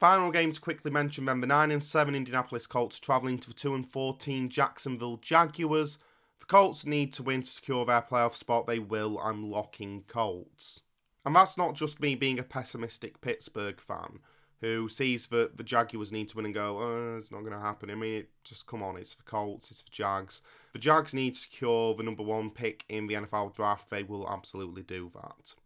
Final game to quickly mention then, the 9-7 Indianapolis Colts travelling to the 2-14 Jacksonville Jaguars. The Colts need to win to secure their playoff spot. They will. I'm locking Colts. And that's not just me being a pessimistic Pittsburgh fan who sees that the Jaguars need to win and go, it's not going to happen. I mean, just come on, it's the Colts, it's the Jags. The Jags need to secure the number one pick in the NFL draft. They will absolutely do that.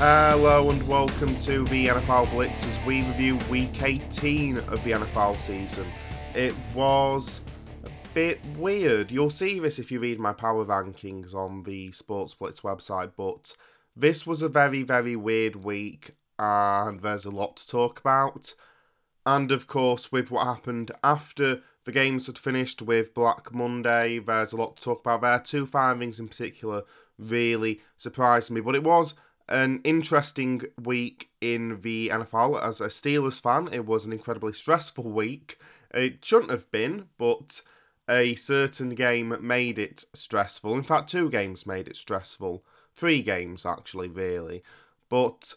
Hello and welcome to the NFL Blitz as we review Week 18 of the NFL season. It was a bit weird. You'll see this if you read my power rankings on the Sports Blitz website, but this was a very, very weird week and there's a lot to talk about. And of course, with what happened after the games had finished with Black Monday, there's a lot to talk about there. Two findings in particular really surprised me, but it was an interesting week in the NFL. As a Steelers fan, it was an incredibly stressful week. It shouldn't have been, but a certain game made it stressful. In fact, two games made it stressful. Three games, actually, really. But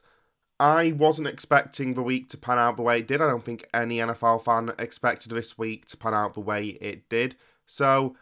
I wasn't expecting the week to pan out the way it did. I don't think any NFL fan expected this week to pan out the way it did. So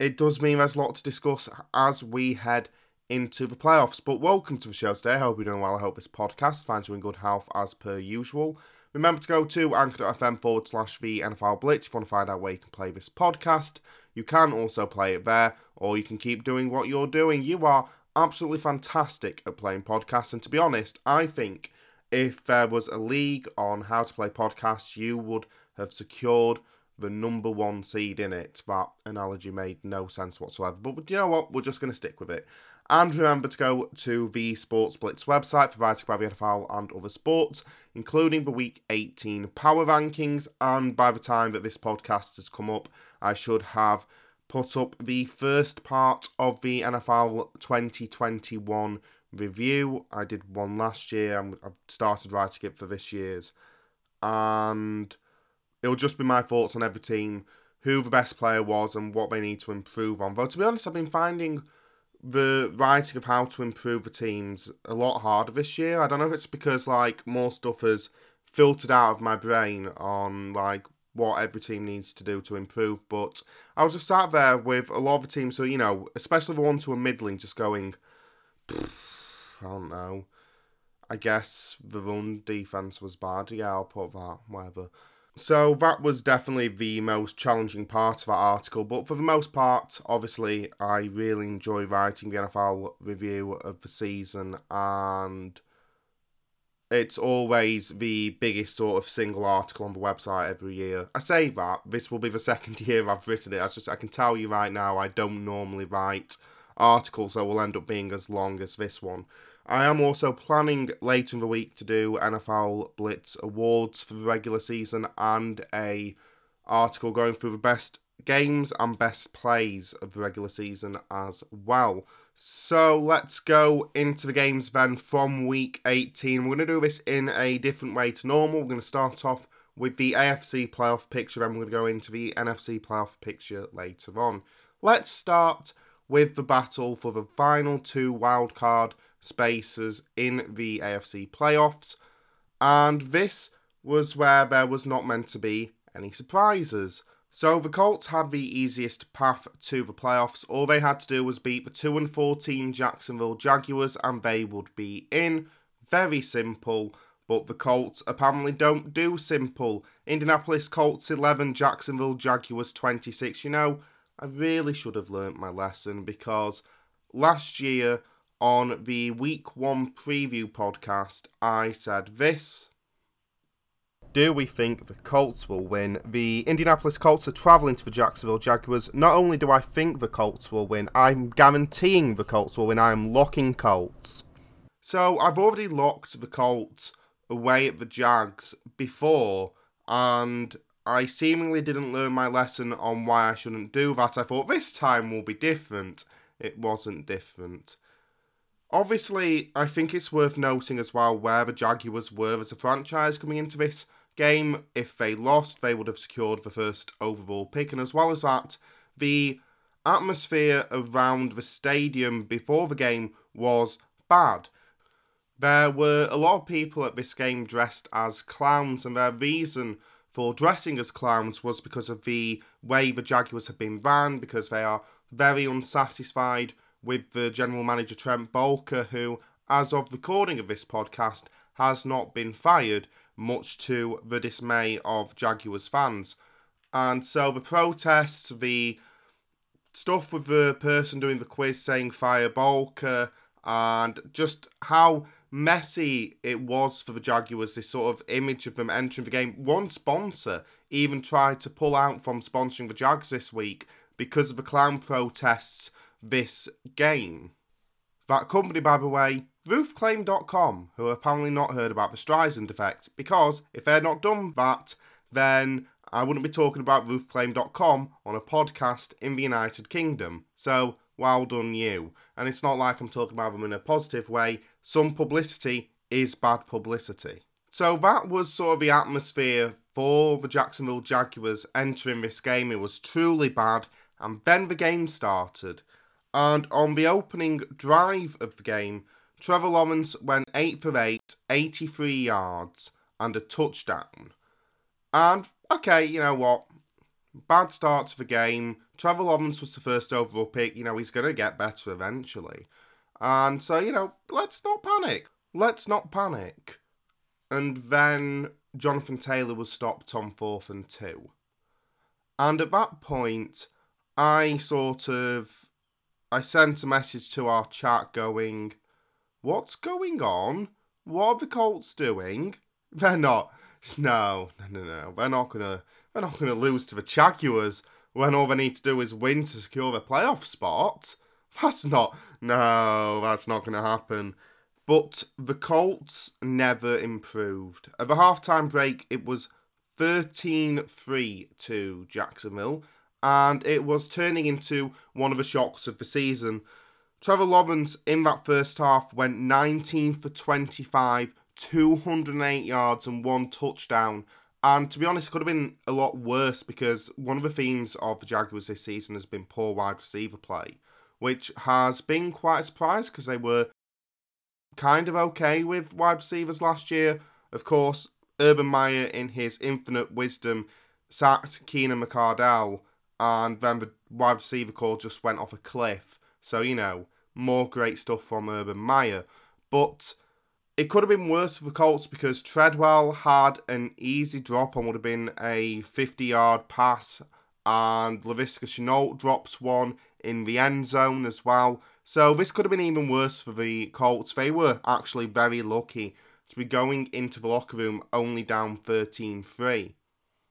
it does mean there's a lot to discuss as we head into the playoffs. But welcome to the show today. I hope you're doing well. I hope this podcast finds you in good health as per usual. Remember to go to anchor.fm/the NFL Blitz if you want to find out where you can play this podcast. You can also play it there, or you can keep doing what you're doing. You are absolutely fantastic at playing podcasts, and to be honest, I think if there was a league on how to play podcasts, you would have secured the number one seed in it. That analogy made no sense whatsoever, but you know what, we're just going to stick with it. And remember to go to the Sports Blitz website for writing about the NFL and other sports, including the Week 18 power rankings. And by the time that this podcast has come up, I should have put up the first part of the NFL 2021 review. I did one last year, and I've started writing it for this year's. And it'll just be my thoughts on every team, who the best player was, and what they need to improve on. Though, to be honest, I've been finding the writing of how to improve the teams a lot harder this year. I don't know if it's because, like, more stuff has filtered out of my brain on, like, what every team needs to do to improve, but I was just sat there with a lot of the teams who, you know, especially the ones who are middling, just going, I don't know, I guess the run defense was bad, yeah, I'll put that, whatever. So that was definitely the most challenging part of that article, but for the most part, obviously, I really enjoy writing the NFL review of the season, and it's always the biggest sort of single article on the website every year. I say that, this will be the second year I've written it. I can tell you right now, I don't normally write articles that will end up being as long as this one. I am also planning later in the week to do NFL Blitz awards for the regular season and a article going through the best games and best plays of the regular season as well. So let's go into the games then from Week 18. We're going to do this in a different way to normal. We're going to start off with the AFC playoff picture, then we're going to go into the NFC playoff picture later on. Let's start with the battle for the final two wildcard spaces in the AFC playoffs, and this was where there was not meant to be any surprises. So the Colts had the easiest path to the playoffs. All they had to do was beat the 2-14 Jacksonville Jaguars and they would be in. Very simple, but the Colts apparently don't do simple. Indianapolis Colts 11, Jacksonville Jaguars 26. You know, I really should have learnt my lesson, because last year on the Week 1 preview podcast, I said this. Do we think the Colts will win? The Indianapolis Colts are travelling to the Jacksonville Jaguars. Not only do I think the Colts will win, I'm guaranteeing the Colts will win. I am locking Colts. So I've already locked the Colts away at the Jags before, and I seemingly didn't learn my lesson on why I shouldn't do that. I thought this time will be different. It wasn't different. Obviously, I think it's worth noting as well where the Jaguars were as a franchise coming into this game. If they lost, they would have secured the first overall pick. And as well as that, the atmosphere around the stadium before the game was bad. There were a lot of people at this game dressed as clowns, and their reason for dressing as clowns was because of the way the Jaguars have been ran, because they are very unsatisfied with the general manager Trent Bolker, who, as of recording of this podcast, has not been fired, much to the dismay of Jaguars fans. And so the protests, the stuff with the person doing the quiz saying fire Bolker, and just how messy it was for the Jaguars, this sort of image of them entering the game. One sponsor even tried to pull out from sponsoring the Jags this week because of the clown protests this game. That company, by the way, roofclaim.com, who have apparently not heard about the Streisand effect, because if they're not done that, then I wouldn't be talking about roofclaim.com on a podcast in the United Kingdom. So, well done you. And it's not like I'm talking about them in a positive way. Some publicity is bad publicity. So that was sort of the atmosphere for the Jacksonville Jaguars entering this game. It was truly bad. And then the game started. And on the opening drive of the game, Trevor Lawrence went 8 for 8, 83 yards and a touchdown. And, okay, you know what? Bad start to the game. Trevor Lawrence was the first overall pick. You know, he's going to get better eventually. And so, you know, let's not panic. And then Jonathan Taylor was stopped on 4th and 2. And at that point, I sent a message to our chat going, what's going on? What are the Colts doing? They're not. No. They're not gonna lose to the Jaguars when all they need to do is win to secure a playoff spot. That's not gonna happen. But the Colts never improved. At the halftime break, it was 13-3 to Jacksonville, and it was turning into one of the shocks of the season. Trevor Lawrence in that first half went 19 for 25, 208 yards and one touchdown. And to be honest, it could have been a lot worse, because one of the themes of the Jaguars this season has been poor wide receiver play, which has been quite a surprise because they were kind of okay with wide receivers last year. Of course, Urban Meyer, in his infinite wisdom, sacked Keenan McCardell, and then the wide receiver core just went off a cliff. So, you know, more great stuff from Urban Meyer. But it could have been worse for the Colts, because Treadwell had an easy drop and would have been a 50-yard pass, and Laviska Shenault drops one in the end zone as well. So this could have been even worse for the Colts. They were actually very lucky to be going into the locker room only down 13-3.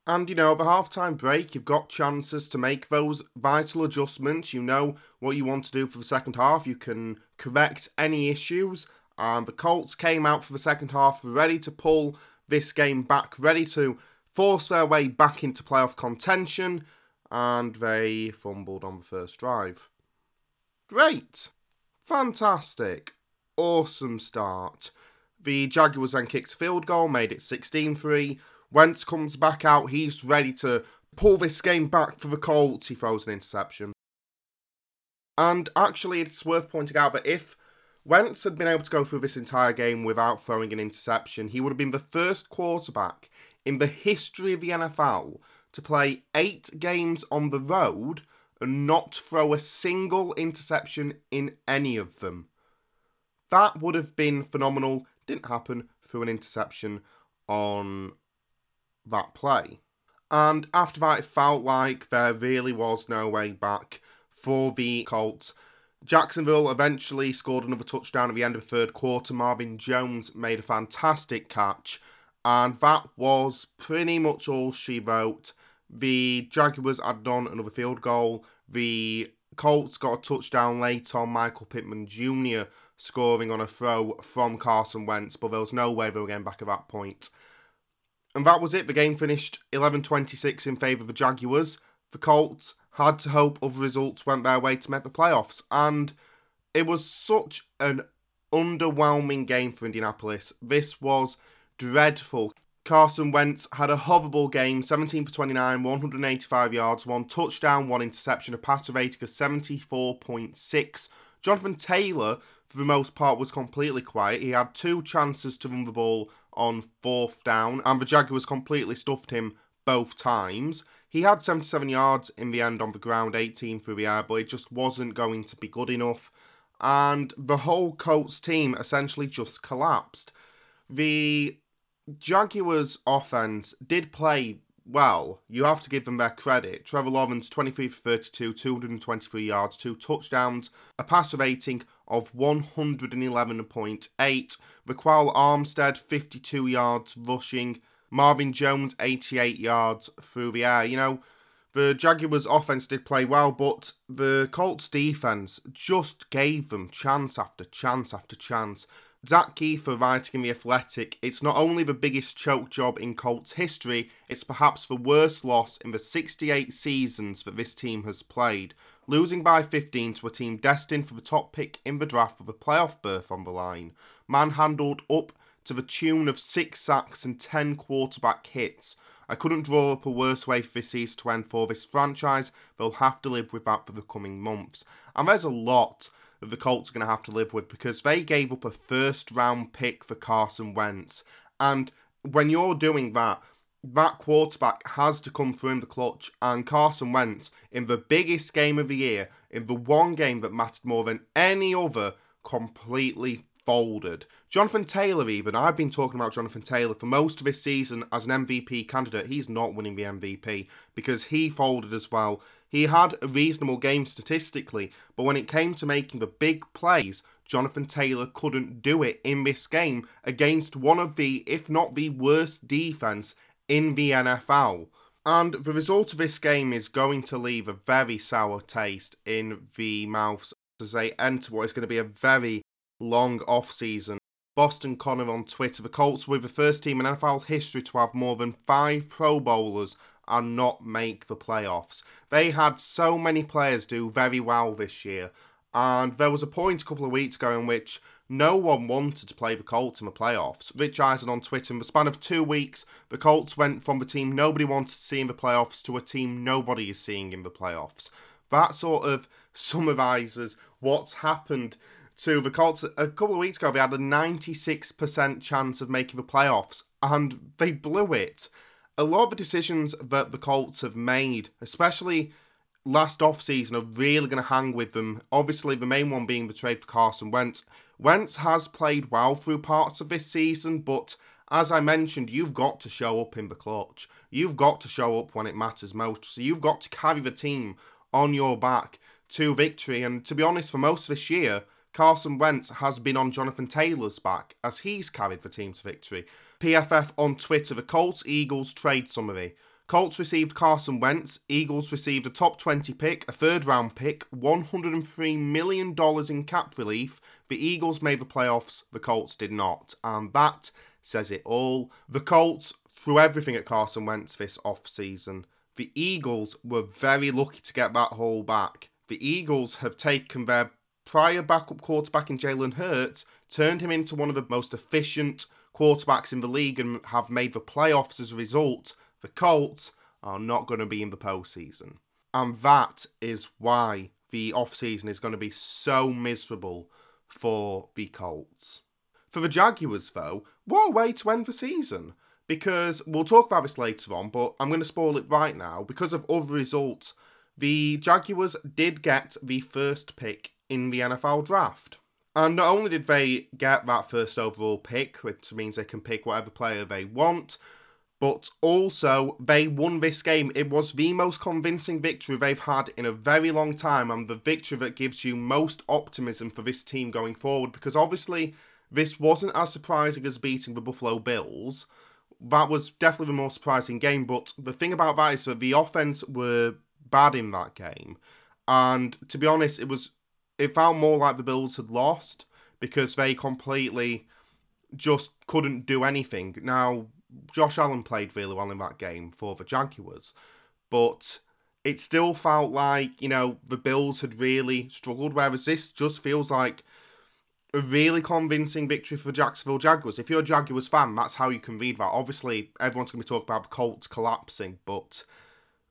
And, you know, at the halftime break, you've got chances to make those vital adjustments. You know what you want to do for the second half. You can correct any issues. And the Colts came out for the second half ready to pull this game back, ready to force their way back into playoff contention, and they fumbled on the first drive. Great. Fantastic. Awesome start. The Jaguars then kicked a field goal, made it 16-3. Wentz comes back out. He's ready to pull this game back for the Colts. He throws an interception. And actually, it's worth pointing out that if Wentz had been able to go through this entire game without throwing an interception, he would have been the first quarterback in the history of the NFL to play 8 games on the road and not throw a single interception in any of them. That would have been phenomenal. Didn't happen. Through an interception on that play. And after that, it felt like there really was no way back for the Colts. Jacksonville eventually scored another touchdown at the end of the third quarter. Marvin Jones made a fantastic catch. And that was pretty much all she wrote. The Jaguars had done another field goal. The Colts got a touchdown late on, Michael Pittman Jr. scoring on a throw from Carson Wentz. But there was no way they were getting back at that point. And that was it. The game finished 11-26 in favour of the Jaguars. The Colts had to hope other results went their way to make the playoffs. And it was such an underwhelming game for Indianapolis. This was dreadful. Carson Wentz had a horrible game, 17 for 29, 185 yards, one touchdown, one interception, a passer rating of 74.6. Jonathan Taylor, for the most part, was completely quiet. He had two chances to run the ball on fourth down, and the Jaguars completely stuffed him both times. He had 77 yards in the end on the ground, 18 through the air, but it just wasn't going to be good enough. And the whole Colts team essentially just collapsed. The Jaguars' offense did play well. You have to give them their credit. Trevor Lawrence, 23 for 32, 223 yards, two touchdowns, a passer rating of 111.8. Raquel Armstead, 52 yards rushing. Marvin Jones, 88 yards through the air. You know, the Jaguars' offense did play well, but the Colts' defense just gave them chance after chance after chance. Zach Kiefer writing in The Athletic, it's not only the biggest choke job in Colts history, it's perhaps the worst loss in the 68 seasons that this team has played, losing by 15 to a team destined for the top pick in the draft with a playoff berth on the line, manhandled up to the tune of 6 sacks and 10 quarterback hits. I couldn't draw up a worse way for this season to end for this franchise. They'll have to live with that for the coming months. And there's a lot that the Colts are going to have to live with, because they gave up a first-round pick for Carson Wentz. And when you're doing that, that quarterback has to come through in the clutch. And Carson Wentz, in the biggest game of the year, in the one game that mattered more than any other, completely folded. Jonathan Taylor even, I've been talking about Jonathan Taylor for most of this season as an MVP candidate. He's not winning the MVP because he folded as well. He had a reasonable game statistically, but when it came to making the big plays, Jonathan Taylor couldn't do it in this game against one of the, if not the worst defense in the NFL. And the result of this game is going to leave a very sour taste in the mouths as they enter what is going to be a very long off-season. Boston Connor on Twitter, the Colts were the first team in NFL history to have more than 5 Pro Bowlers and not make the playoffs. They had so many players do very well this year, and there was a point a couple of weeks ago in which no one wanted to play the Colts in the playoffs. Rich Eisen on Twitter, in the span of 2 weeks, the Colts went from the team nobody wanted to see in the playoffs to a team nobody is seeing in the playoffs. That sort of summarises what's happened to the Colts. A couple of weeks ago, they had a 96% chance of making the playoffs, and they blew it. A lot of the decisions that the Colts have made, especially last offseason, are really going to hang with them. Obviously, the main one being the trade for Carson Wentz. Wentz has played well through parts of this season, but as I mentioned, you've got to show up in the clutch. You've got to show up when it matters most. So you've got to carry the team on your back to victory. And to be honest, for most of this year, Carson Wentz has been on Jonathan Taylor's back as he's carried the team to victory. PFF on Twitter, the Colts-Eagles trade summary. Colts received Carson Wentz, Eagles received a top 20 pick, a third-round pick, $103 million in cap relief. The Eagles made the playoffs, the Colts did not. And that says it all. The Colts threw everything at Carson Wentz this offseason. The Eagles were very lucky to get that haul back. The Eagles have taken their prior backup quarterback in Jalen Hurts, turned him into one of the most efficient quarterbacks in the league, and have made the playoffs as a result. The Colts are not going to be in the postseason. And that is why the offseason is going to be so miserable for the Colts. For the Jaguars, though, what a way to end the season. Because we'll talk about this later on, but I'm going to spoil it right now. Because of other results, the Jaguars did get the first pick in the NFL draft. And not only did they get that first overall pick, which means they can pick whatever player they want, but also they won this game. It was the most convincing victory they've had in a very long time, and the victory that gives you most optimism for this team going forward, because obviously this wasn't as surprising as beating the Buffalo Bills. That was definitely the more surprising game, but the thing about that is that the offense were bad in that game. And to be honest, it felt more like the Bills had lost, because they completely just couldn't do anything. Now, Josh Allen played really well in that game for the Jaguars, but it still felt like, you know, the Bills had really struggled, whereas this just feels like a really convincing victory for the Jacksonville Jaguars. If you're a Jaguars fan, that's how you can read that. Obviously, everyone's going to be talking about the Colts collapsing, but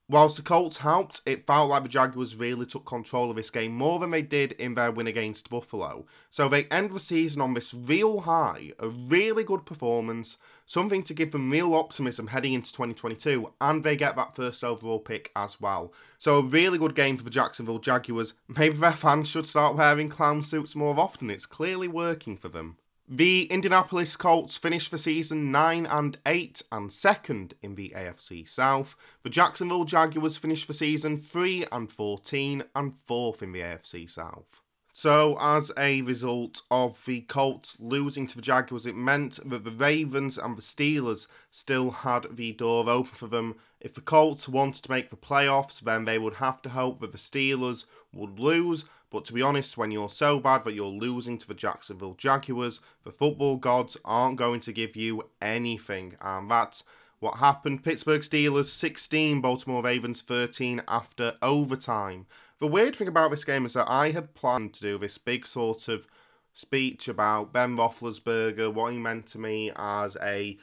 whilst the Colts helped, it felt like the Jaguars really took control of this game more than they did in their win against Buffalo. So they end the season on this real high, a really good performance, something to give them real optimism heading into 2022, and they get that first overall pick as well. So a really good game for the Jacksonville Jaguars. Maybe their fans should start wearing clown suits more often. It's clearly working for them. The Indianapolis Colts finished the season 9-8 and second in the AFC South. The Jacksonville Jaguars finished the season 3-14 and fourth in the AFC South. So as a result of the Colts losing to the Jaguars, it meant that the Ravens and the Steelers still had the door open for them. If the Colts wanted to make the playoffs, then they would have to hope that the Steelers would lose. But to be honest, when you're so bad that you're losing to the Jacksonville Jaguars, the football gods aren't going to give you anything. And that's what happened. Pittsburgh Steelers 16, Baltimore Ravens 13 after overtime. The weird thing about this game is that I had planned to do this big sort of speech about Ben Roethlisberger, what he meant to me as a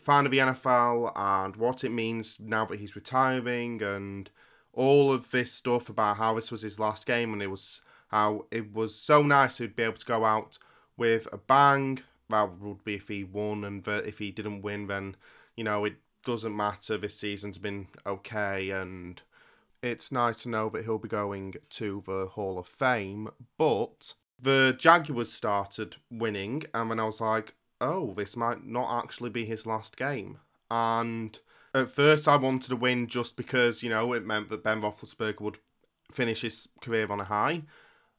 fan of the NFL and what it means now that he's retiring and all of this stuff about how this was his last game, and it was how it was so nice he'd be able to go out with a bang. That would be if he won, and if he didn't win, then, you know, it doesn't matter. This season's been okay, and it's nice to know that he'll be going to the Hall of Fame. But the Jaguars started winning, and then I was like, oh, this might not actually be his last game. And at first I wanted to win just because, you know, it meant that Ben Roethlisberger would finish his career on a high.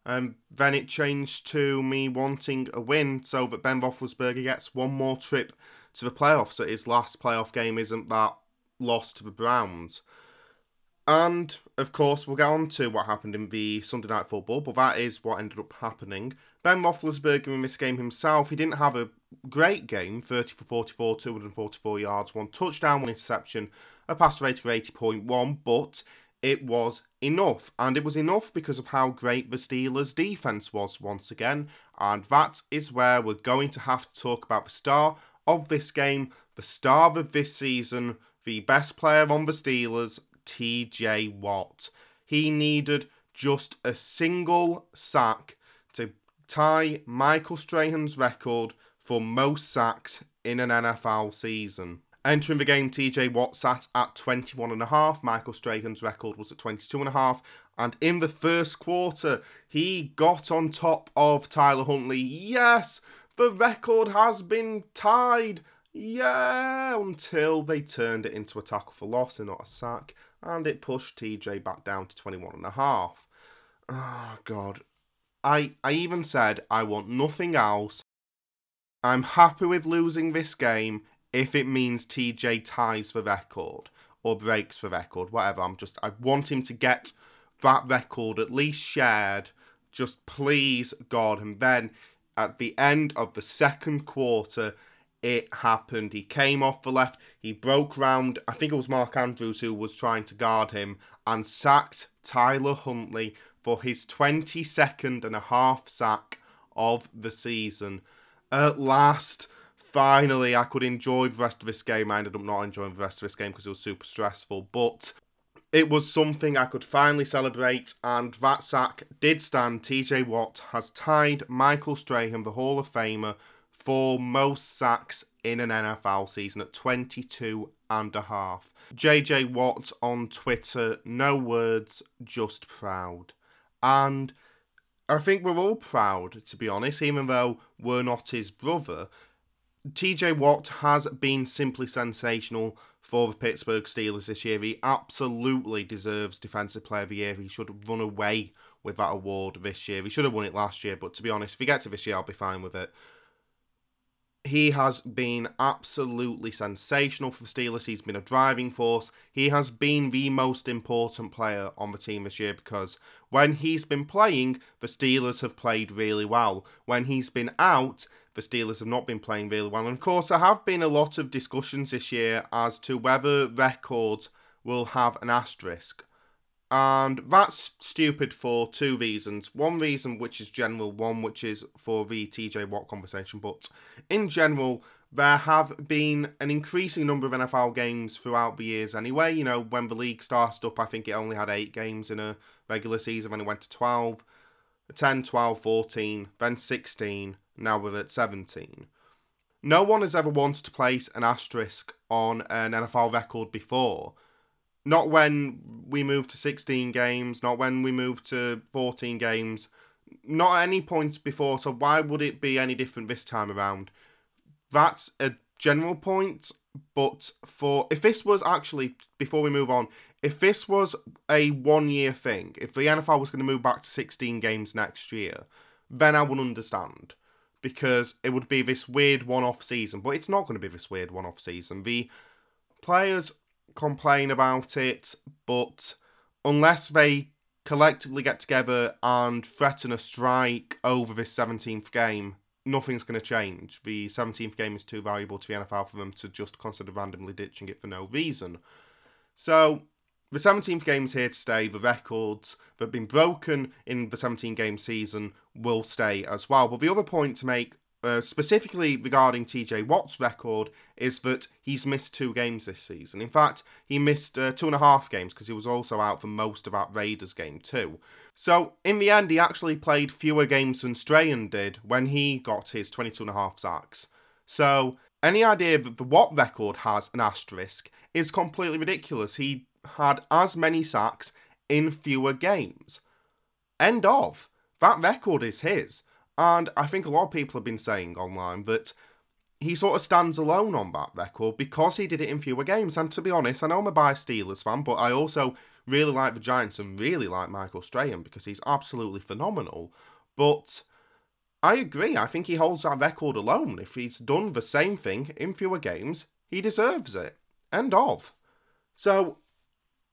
Then it changed to me wanting a win so that Ben Roethlisberger gets one more trip to the playoffs, so his last playoff game isn't that loss to the Browns. And, of course, we'll get on to what happened in the Sunday Night Football, but that is what ended up happening. Ben Roethlisberger in this game himself, he didn't have a great game, 30 for 44, 244 yards, one touchdown, one interception, a pass rating of 80.1, but it was enough. And it was enough because of how great the Steelers' defense was once again. And that is where we're going to have to talk about the star of this game, the star of this season, the best player on the Steelers, TJ Watt. He needed just a single sack to tie Michael Strahan's record for most sacks in an NFL season. Entering the game, TJ Watt sat at 21.5. Michael Strahan's record was at 22.5. And in the first quarter, he got on top of Tyler Huntley. Yes, the record has been tied. Yeah, until they turned it into a tackle for loss and not a sack, and it pushed TJ back down to 21.5. Oh, God. I even said, I want nothing else. I'm happy with losing this game if it means TJ ties the record or breaks the record, whatever. I want him to get that record at least shared. Just please, God. And then at the end of the second quarter, it happened. He came off the left. He broke round. I think it was Mark Andrews who was trying to guard him and sacked Tyler Huntley for his 22nd and a half sack of the season. At last, finally, I could enjoy the rest of this game. I ended up not enjoying the rest of this game because it was super stressful, but it was something I could finally celebrate, and that sack did stand. TJ Watt has tied Michael Strahan, the Hall of Famer, for most sacks in an NFL season at 22.5. JJ Watt on Twitter, no words, just proud. And I think we're all proud, to be honest, even though we're not his brother. TJ Watt has been simply sensational for the Pittsburgh Steelers this year. He absolutely deserves Defensive Player of the Year. He should run away with that award this year. He should have won it last year, but to be honest, if he gets it this year, I'll be fine with it. He has been absolutely sensational for the Steelers. He's been a driving force. He has been the most important player on the team this year because when he's been playing, the Steelers have played really well. When he's been out, the Steelers have not been playing really well. And of course, there have been a lot of discussions this year as to whether records will have an asterisk. And that's stupid for two reasons. One reason which is general, one which is for the TJ Watt conversation. But in general, there have been an increasing number of NFL games throughout the years anyway. You know, when the league started up, I think it only had 8 games in a regular season. Then it went to 12, 10, 12, 14, then 16. Now we're at 17. No one has ever wanted to place an asterisk on an NFL record before. Not when we moved to 16 games, not when we moved to 14 games, not at any point before, so why would it be any different this time around? That's a general point, but for if this was actually, before we move on, if this was a one-year thing, if the NFL was going to move back to 16 games next year, then I would understand, because it would be this weird one-off season, but it's not going to be this weird one-off season. The players complain about it, but unless they collectively get together and threaten a strike over this 17th game, nothing's going to change. The 17th game is too valuable to the NFL for them to just consider randomly ditching it for no reason. So the 17th game is here to stay. The records that have been broken in the 17-game season will stay as well. But the other point to make, specifically regarding TJ Watt's record, is that he's missed 2 games this season. In fact, he missed 2.5 games because he was also out for most of that Raiders game too. So in the end, he actually played fewer games than Strahan did when he got his 22.5 sacks. So any idea that the Watt record has an asterisk is completely ridiculous. He had as many sacks in fewer games. End of. That record is his. And I think a lot of people have been saying online that he sort of stands alone on that record because he did it in fewer games. And to be honest, I know I'm a biased Steelers fan, but I also really like the Giants and really like Michael Strahan because he's absolutely phenomenal. But I agree. I think he holds that record alone. If he's done the same thing in fewer games, he deserves it. End of. So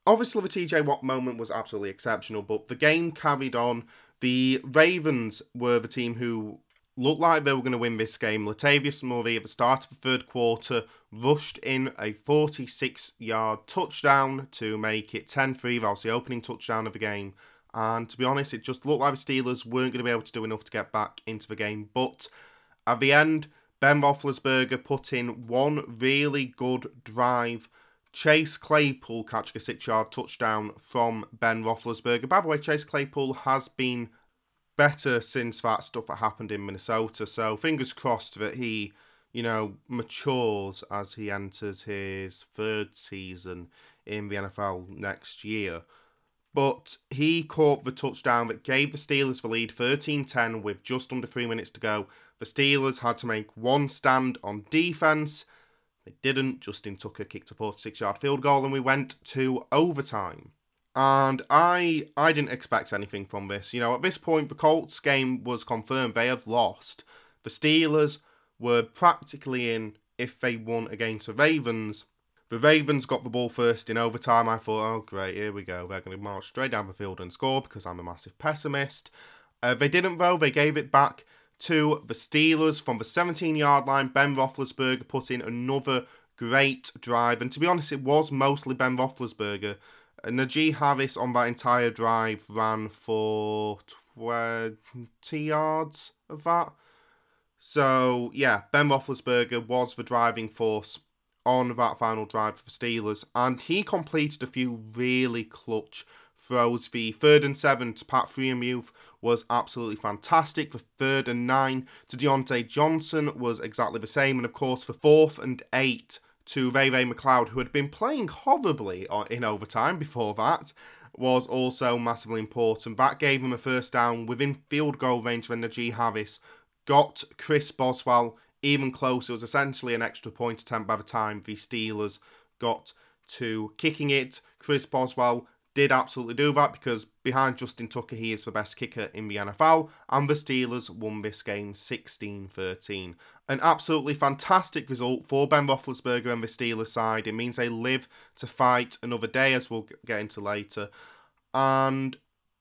obviously the TJ Watt moment was absolutely exceptional, but the game carried on. The Ravens were the team who looked like they were going to win this game. Latavius Murray, at the start of the third quarter, rushed in a 46-yard touchdown to make it 10-3. That was the opening touchdown of the game. And to be honest, it just looked like the Steelers weren't going to be able to do enough to get back into the game. But at the end, Ben Roethlisberger put in one really good drive. Chase Claypool catching a 6-yard touchdown from Ben Roethlisberger. By the way, Chase Claypool has been better since that stuff that happened in Minnesota. So fingers crossed that he, you know, matures as he enters his 3rd season in the NFL next year. But he caught the touchdown that gave the Steelers the lead 13-10 with just under 3 minutes to go. The Steelers had to make one stand on defense. They didn't. Justin Tucker kicked a 46-yard field goal and we went to overtime. And I didn't expect anything from this. You know, at this point, the Colts game was confirmed. They had lost. The Steelers were practically in if they won against the Ravens. The Ravens got the ball first in overtime. I thought, oh, great, here we go. They're going to march straight down the field and score because I'm a massive pessimist. They didn't, though. They gave it back to the Steelers from the 17-yard line. Ben Roethlisberger put in another great drive. And to be honest, it was mostly Ben Roethlisberger. Najee Harris on that entire drive ran for 20 yards of that. So, yeah, Ben Roethlisberger was the driving force on that final drive for the Steelers. And he completed a few really clutch throws. The 3rd and 7 to Pat Freiermuth was absolutely fantastic. The 3rd and 9 to Deontay Johnson was exactly the same. And of course, the 4th and 8 to Ray-Ray McCloud, who had been playing horribly in overtime before that, was also massively important. That gave him a first down within field goal range when Najee Harris got Chris Boswell even closer. It was essentially an extra point attempt by the time the Steelers got to kicking it. Chris Boswell did absolutely do that because behind Justin Tucker, he is the best kicker in the NFL. And the Steelers won this game 16-13. An absolutely fantastic result for Ben Roethlisberger and the Steelers side. It means they live to fight another day, as we'll get into later. And,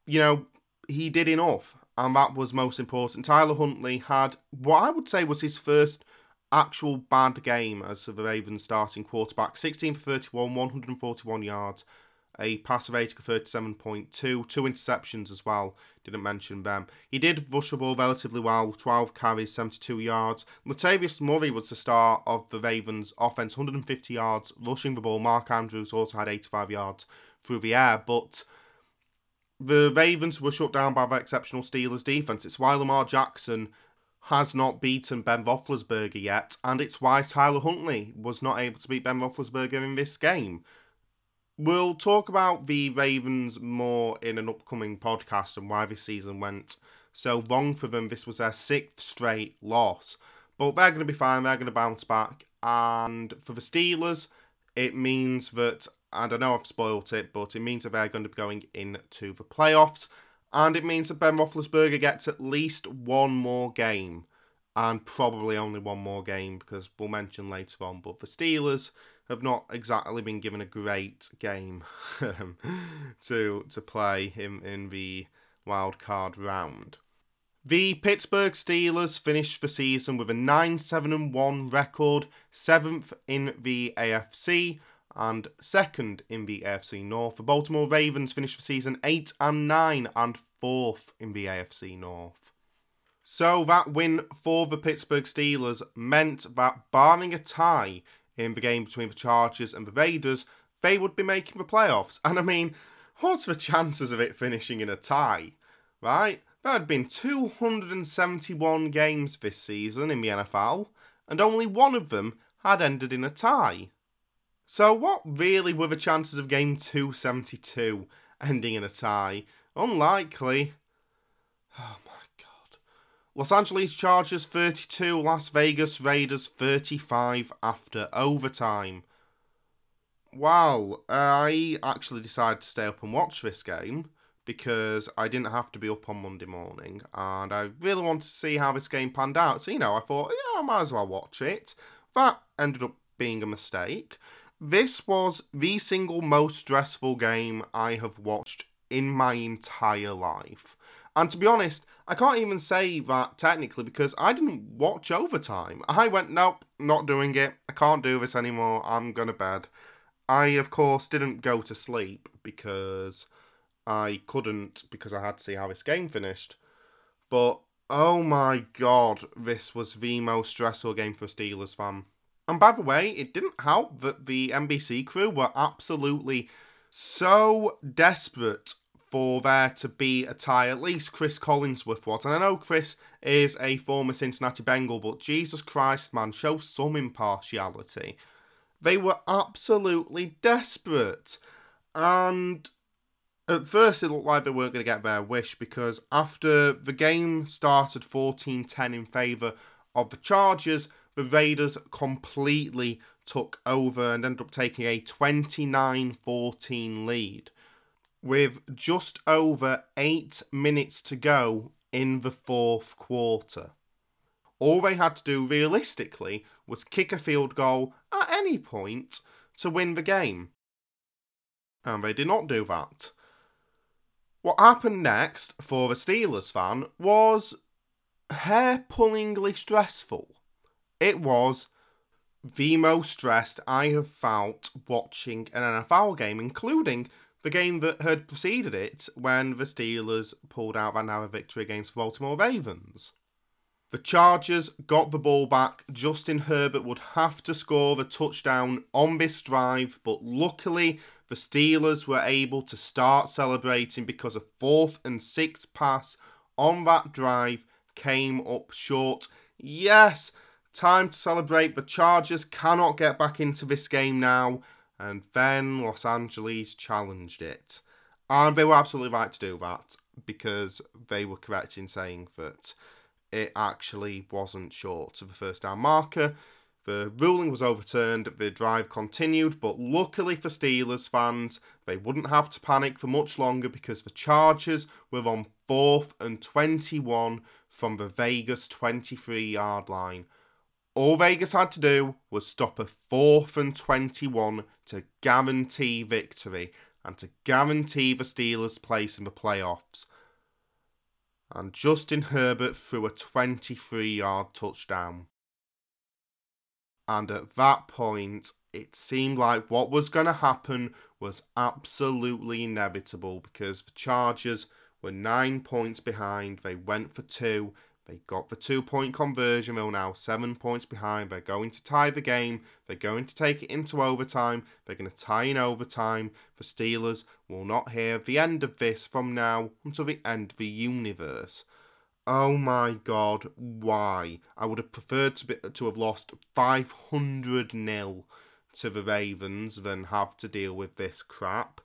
you know, he did enough. And that was most important. Tyler Huntley had what I would say was his first actual bad game as the Ravens starting quarterback. 16 for 31, 141 yards. a pass of 80 for 37.2, two interceptions as well, didn't mention them. He did rush the ball relatively well, 12 carries, 72 yards. Latavius Murray was the star of the Ravens' offense, 150 yards, rushing the ball. Mark Andrews also had 85 yards through the air, but the Ravens were shut down by the exceptional Steelers defense. It's why Lamar Jackson has not beaten Ben Roethlisberger yet, and it's why Tyler Huntley was not able to beat Ben Roethlisberger in this game. We'll talk about the Ravens more in an upcoming podcast and why this season went so wrong for them. This was their 6th straight loss, but they're going to be fine. They're going to bounce back, and for the Steelers, it means that, and I know I've spoiled it, but it means that they're going to be going into the playoffs. And it means that Ben Roethlisberger gets at least one more game, and probably only one more game, because we'll mention later on. But the Steelers have not exactly been given a great game to play in the wild card round. The Pittsburgh Steelers finished the season with a 9-7-1 record, 7th in the AFC. And 2nd in the AFC North. The Baltimore Ravens finished the season 8-9 and 4th in the AFC North. So that win for the Pittsburgh Steelers meant that, barring a tie in the game between the Chargers and the Raiders, they would be making the playoffs. And I mean, what's the chances of it finishing in a tie, right? There had been 271 games this season in the NFL, and only one of them had ended in a tie. So what really were the chances of game 272 ending in a tie? Unlikely. Oh my God. Los Angeles Chargers 32, Las Vegas Raiders 35 after overtime. Wow, I actually decided to stay up and watch this game because I didn't have to be up on Monday morning, and I really wanted to see how this game panned out. So, you know, I thought, yeah, I might as well watch it. That ended up being a mistake. This was the single most stressful game I have watched in my entire life. And to be honest, I can't even say that technically, because I didn't watch overtime. I went, nope, not doing it. I can't do this anymore. I'm going to bed. I, of course, didn't go to sleep because I couldn't, because I had to see how this game finished. But, oh my God, this was the most stressful game for a Steelers fan. And by the way, it didn't help that the NBC crew were absolutely so desperate for there to be a tie. At least Chris Collinsworth was. And I know Chris is a former Cincinnati Bengal, but Jesus Christ, man, show some impartiality. They were absolutely desperate. And at first it looked like they weren't going to get their wish, because after the game started 14-10 in favour of the Chargers, the Raiders completely took over and ended up taking a 29-14 lead with just over 8 minutes to go in the fourth quarter. All they had to do realistically was kick a field goal at any point to win the game. And they did not do that. What happened next for a Steelers fan was hair-pullingly stressful. It was the most stressed I have felt watching an NFL game, including the game that had preceded it when the Steelers pulled out that narrow victory against the Baltimore Ravens. The Chargers got the ball back. Justin Herbert would have to score the touchdown on this drive, but luckily the Steelers were able to start celebrating because a 4th and 6 pass on that drive came up short. Yes! Time to celebrate. The Chargers cannot get back into this game now. And then Los Angeles challenged it. And they were absolutely right to do that, because they were correct in saying that it actually wasn't short of the first down marker. The ruling was overturned. The drive continued. But luckily for Steelers fans, they wouldn't have to panic for much longer, because the Chargers were on 4th and 21 from the Vegas 23-yard line. All Vegas had to do was stop a 4th and 21 to guarantee victory and to guarantee the Steelers' place in the playoffs. And Justin Herbert threw a 23-yard touchdown. And at that point, it seemed like what was going to happen was absolutely inevitable because the Chargers were 9 points behind. They went for two. They got the two-point conversion. They're now 7 points behind. They're going to tie the game. They're going to take it into overtime. They're going to tie in overtime. The Steelers will not hear the end of this from now until the end of the universe. Oh my God, why? I would have preferred to have lost 500-0 to the Ravens than have to deal with this crap.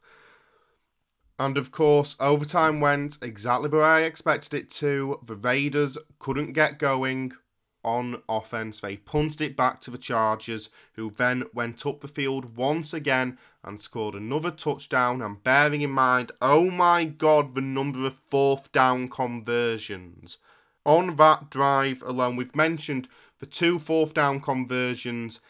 And of course, overtime went exactly where I expected it to. The Raiders couldn't get going on offense. They punted it back to the Chargers, who then went up the field once again and scored another touchdown. And bearing in mind, oh my God, the number of fourth down conversions. On that drive alone, we've mentioned the 2 fourth down conversions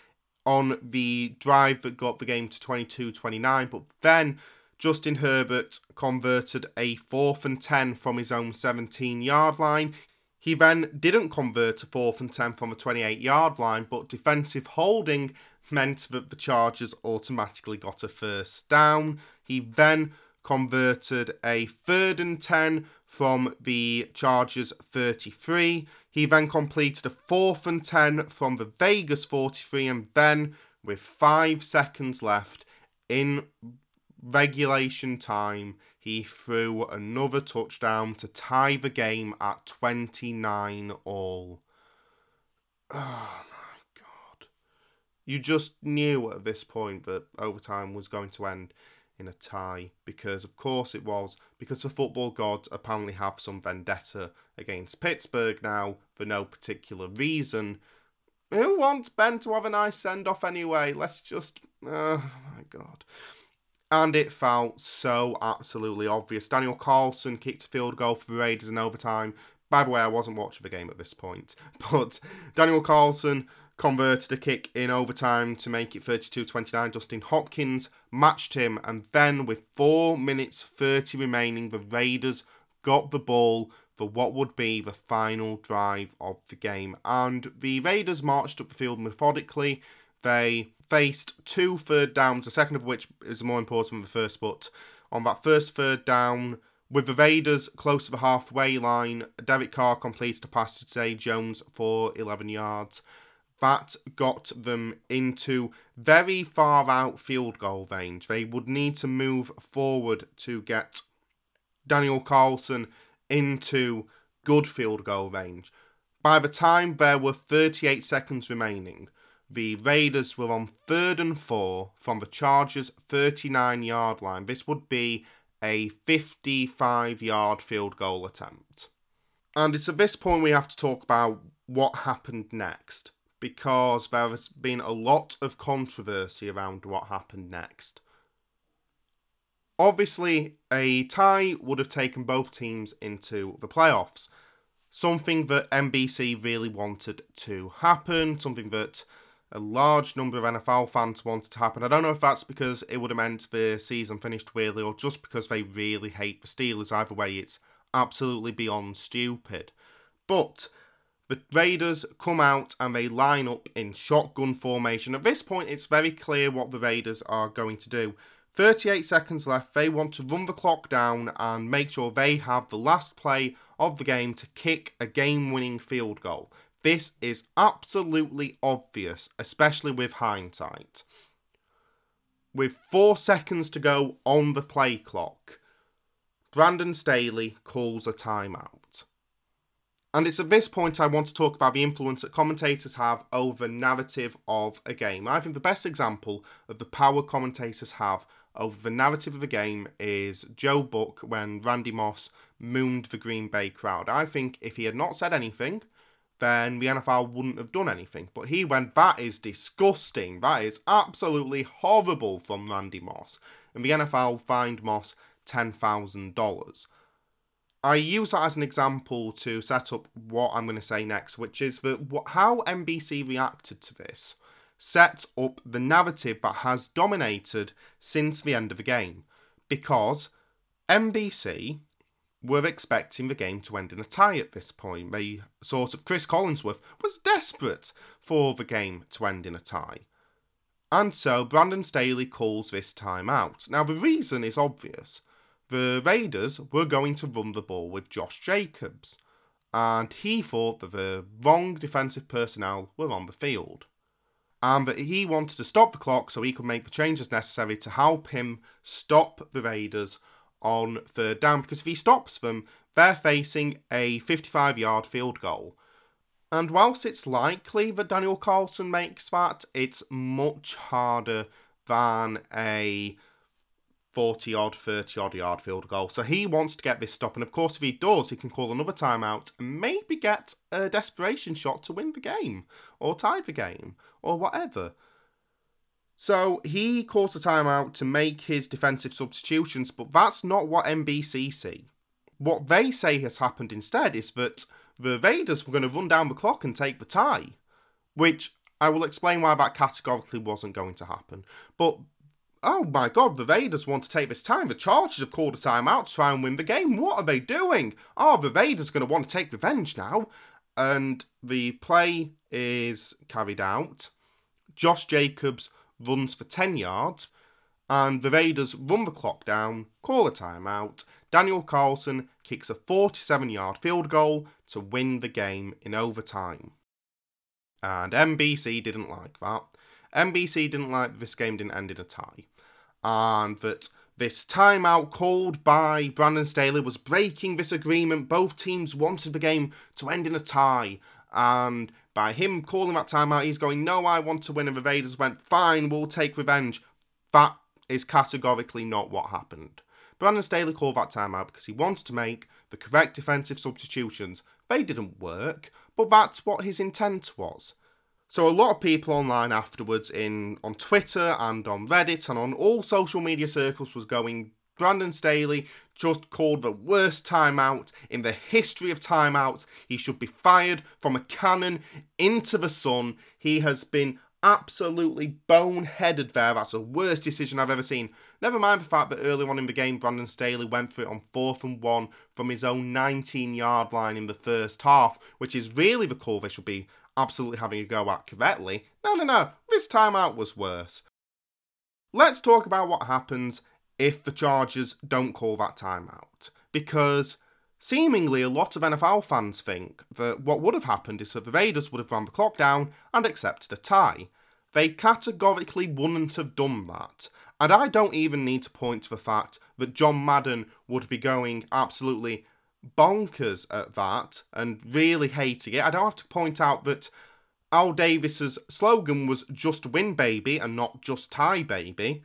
on the drive that got the game to 22-29, but then Justin Herbert converted a 4th and 10 from his own 17-yard line. He then didn't convert a 4th and 10 from a 28-yard line, but defensive holding meant that the Chargers automatically got a first down. He then converted a 3rd and 10 from the Chargers 33. He then completed a 4th and 10 from the Vegas 43, and then with 5 seconds left in regulation time, he threw another touchdown to tie the game at 29-all. Oh my God. You just knew at this point that overtime was going to end in a tie, because of course it was, because the football gods apparently have some vendetta against Pittsburgh now for no particular reason. Who wants Ben to have a nice send-off anyway? Let's just... oh my God. And it felt so absolutely obvious. Daniel Carlson kicked a field goal for the Raiders in overtime. By the way, I wasn't watching the game at this point. But Daniel Carlson converted a kick in overtime to make it 32-29. Dustin Hopkins matched him. And then with 4 minutes 30 remaining, the Raiders got the ball for what would be the final drive of the game. And the Raiders marched up the field methodically. They faced 2 third downs, the second of which is more important than the first, but on that first third down, with the Raiders close to the halfway line, Derek Carr completed a pass to Zay Jones for 11 yards. That got them into very far out field goal range. They would need to move forward to get Daniel Carlson into good field goal range. By the time there were 38 seconds remaining, the Raiders were on 3rd and 4 from the Chargers' 39-yard line. This would be a 55-yard field goal attempt. And it's at this point we have to talk about what happened next, because there has been a lot of controversy around what happened next. Obviously, a tie would have taken both teams into the playoffs, something that NBC really wanted to happen, something that a large number of NFL fans wanted to happen. I don't know if that's because it would have meant the season finished weirdly or just because they really hate the Steelers. Either way, it's absolutely beyond stupid. But the Raiders come out and they line up in shotgun formation. At this point, it's very clear what the Raiders are going to do. 38 seconds left. They want to run the clock down and make sure they have the last play of the game to kick a game-winning field goal. This is absolutely obvious, especially with hindsight. With 4 seconds to go on the play clock, Brandon Staley calls a timeout. And it's at this point I want to talk about the influence that commentators have over narrative of a game. I think the best example of the power commentators have over the narrative of a game is Joe Buck when Randy Moss mooned the Green Bay crowd. I think if he had not said anything, then the NFL wouldn't have done anything. But he went, that is disgusting. That is absolutely horrible from Randy Moss. And the NFL fined Moss $10,000. I use that as an example to set up what I'm going to say next, which is that how NBC reacted to this sets up the narrative that has dominated since the end of the game. Because NBC were expecting the game to end in a tie at this point. They Chris Collinsworth was desperate for the game to end in a tie. And so Brandon Staley calls this timeout. Now the reason is obvious. The Raiders were going to run the ball with Josh Jacobs, and he thought that the wrong defensive personnel were on the field, and that he wanted to stop the clock so he could make the changes necessary to help him stop the Raiders on third down, because if he stops them, they're facing a 55-yard field goal. And whilst it's likely that Daniel Carlson makes that, it's much harder than a 40-odd, 30-odd-yard field goal. So he wants to get this stop, and of course if he does, he can call another timeout and maybe get a desperation shot to win the game, or tie the game, or whatever. So he calls a timeout to make his defensive substitutions, but that's not what NBC see. What they say has happened instead is that the Raiders were going to run down the clock and take the tie, which I will explain why that categorically wasn't going to happen. But, oh my God, the Raiders want to take this time. The Chargers have called a timeout to try and win the game. What are they doing? Oh, the Raiders are going to want to take revenge now. And the play is carried out. Josh Jacobs runs for 10 yards. And the Raiders run the clock down, call a timeout. Daniel Carlson kicks a 47-yard field goal to win the game in overtime. And NBC didn't like that. NBC didn't like this game didn't end in a tie. And that this timeout called by Brandon Staley was breaking this agreement. Both teams wanted the game to end in a tie. And by him calling that timeout, he's going, no, I want to win. And the Raiders went, fine, we'll take revenge. That is categorically not what happened. Brandon Staley called that timeout because he wanted to make the correct defensive substitutions. They didn't work, but that's what his intent was. So a lot of people online afterwards on Twitter and on Reddit and on all social media circles was going, Brandon Staley just called the worst timeout in the history of timeouts. He should be fired from a cannon into the sun. He has been absolutely boneheaded there. That's the worst decision I've ever seen. Never mind the fact that earlier on in the game, Brandon Staley went for it on 4th and 1 from his own 19-yard line in the first half, which is really the call they should be absolutely having a go at correctly. No. This timeout was worse. Let's talk about what happens if the Chargers don't call that timeout, because seemingly, a lot of NFL fans think that what would have happened is that the Raiders would have run the clock down and accepted a tie. They categorically wouldn't have done that. And I don't even need to point to the fact that John Madden would be going absolutely bonkers at that and really hating it. I don't have to point out that Al Davis's slogan was just win, baby, and not just tie, baby.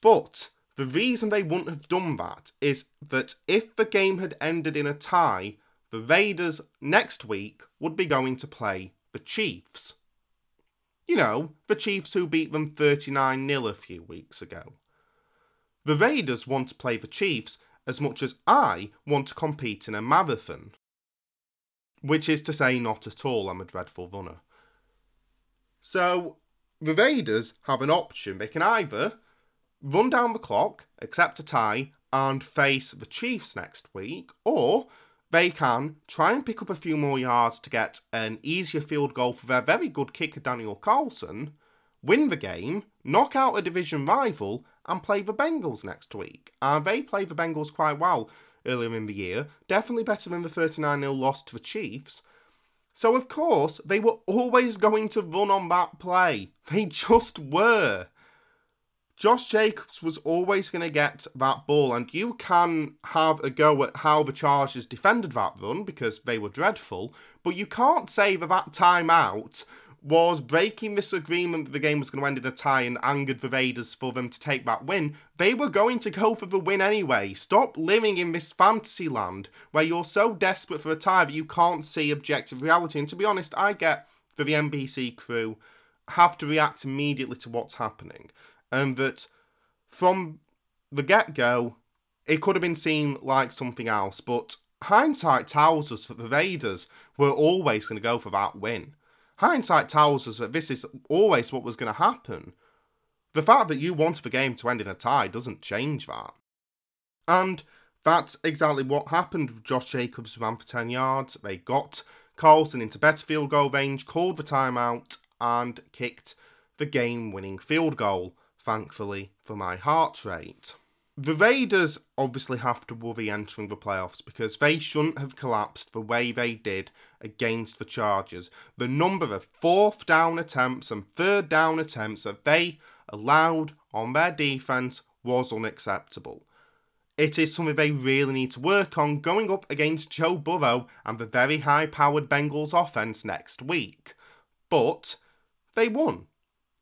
But the reason they wouldn't have done that is that if the game had ended in a tie, the Raiders next week would be going to play the Chiefs. You know, the Chiefs who beat them 39-0 a few weeks ago. The Raiders want to play the Chiefs as much as I want to compete in a marathon. Which is to say not at all, I'm a dreadful runner. So, the Raiders have an option. They can either run down the clock, accept a tie, and face the Chiefs next week, or they can try and pick up a few more yards to get an easier field goal for their very good kicker Daniel Carlson, win the game, knock out a division rival, and play the Bengals next week. And they played the Bengals quite well earlier in the year, definitely better than the 39-0 loss to the Chiefs. So of course, they were always going to run on that play. They just were. Josh Jacobs was always going to get that ball, and you can have a go at how the Chargers defended that run, because they were dreadful, but you can't say that that timeout was breaking this agreement that the game was going to end in a tie and angered the Raiders for them to take that win. They were going to go for the win anyway. Stop living in this fantasy land where you're so desperate for a tie that you can't see objective reality. And to be honest, I get that the NBC crew have to react immediately to what's happening. And that from the get-go, it could have been seen like something else. But hindsight tells us that the Raiders were always going to go for that win. Hindsight tells us that this is always what was going to happen. The fact that you wanted the game to end in a tie doesn't change that. And that's exactly what happened. Josh Jacobs ran for 10 yards. They got Carlson into better field goal range, called the timeout, and kicked the game-winning field goal, thankfully, for my heart rate. The Raiders obviously have to worry entering the playoffs because they shouldn't have collapsed the way they did against the Chargers. The number of fourth down attempts and third down attempts that they allowed on their defense was unacceptable. It is something they really need to work on going up against Joe Burrow and the very high-powered Bengals offense next week. But they won.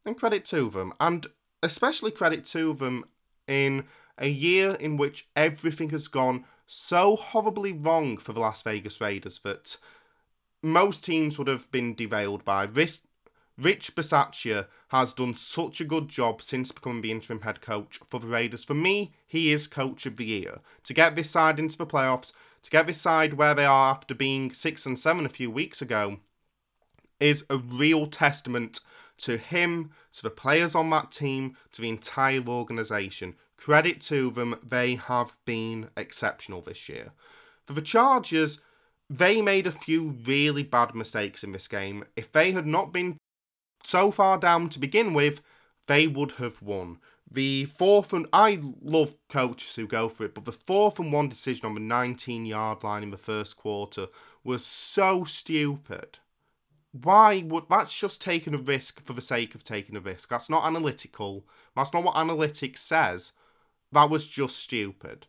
And credit to them. And especially credit to them in a year in which everything has gone so horribly wrong for the Las Vegas Raiders that most teams would have been derailed by. Rich Bisaccia has done such a good job since becoming the interim head coach for the Raiders. For me, he is coach of the year. To get this side into the playoffs, to get this side where they are after being 6-7 a few weeks ago, is a real testament to him, to the players on that team, to the entire organisation. Credit to them, they have been exceptional this year. For the Chargers, they made a few really bad mistakes in this game. If they had not been so far down to begin with, they would have won. I love coaches who go for it, but the 4th and 1 decision on the 19-yard line in the first quarter was so stupid. That's just taking a risk for the sake of taking a risk. That's not analytical. That's not what analytics says. That was just stupid.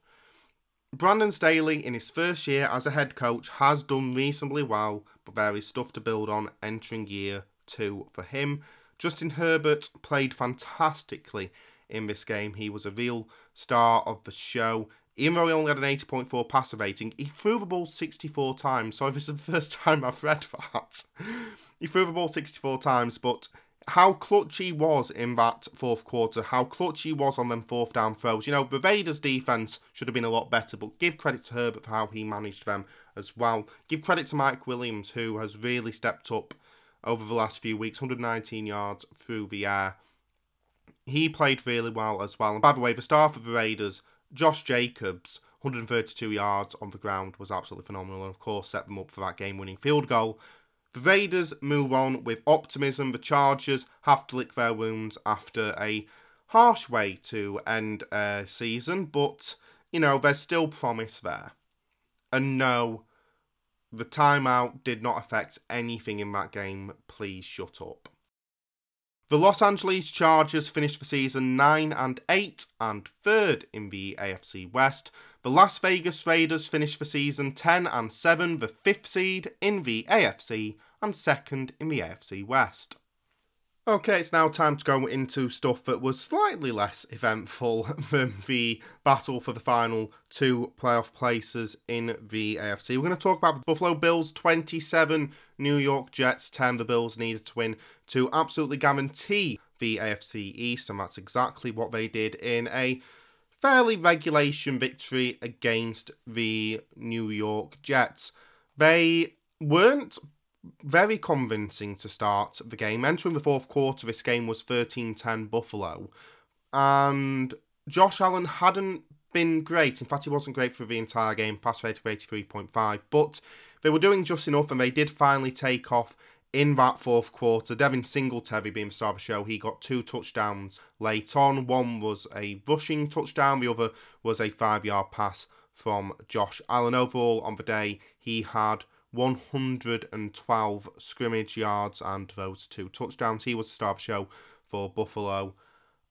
Brandon Staley, in his first year as a head coach, has done reasonably well, but there is stuff to build on entering year 2 for him. Justin Herbert played fantastically in this game. He was a real star of the show. Even though he only had an 80.4 passer rating, he threw the ball 64 times. Sorry, this is the first time I've read that. He threw the ball 64 times, but how clutch he was in that fourth quarter, how clutch he was on them fourth down throws. You know, the Raiders' defense should have been a lot better, but give credit to Herbert for how he managed them as well. Give credit to Mike Williams, who has really stepped up over the last few weeks, 119 yards through the air. He played really well as well. And by the way, the star for the Raiders, Josh Jacobs, 132 yards on the ground, was absolutely phenomenal and, of course, set them up for that game-winning field goal. The Raiders move on with optimism. The Chargers have to lick their wounds after a harsh way to end a season, but, you know, there's still promise there. And no, the timeout did not affect anything in that game. Please shut up. The Los Angeles Chargers finished the season 9-8 and 3rd in the AFC West. The Las Vegas Raiders finished the season 10-7, the 5th seed in the AFC and 2nd in the AFC West. Okay, it's now time to go into stuff that was slightly less eventful than the battle for the final 2 playoff places in the AFC. We're going to talk about the Buffalo Bills 27, New York Jets 10. The Bills needed to win to absolutely guarantee the AFC East, and that's exactly what they did in a fairly regulation victory against the New York Jets. They weren't very convincing to start the game. Entering the fourth quarter, this game was 13-10 Buffalo. And Josh Allen hadn't been great. In fact, he wasn't great for the entire game. Pass rate of 83.5. But they were doing just enough, and they did finally take off in that fourth quarter. Devin Singletary being the star of the show, he got 2 touchdowns late on. One was a rushing touchdown. The other was a 5-yard pass from Josh Allen. Overall, on the day, he had 112 scrimmage yards and those 2 touchdowns. He was the star of the show for Buffalo,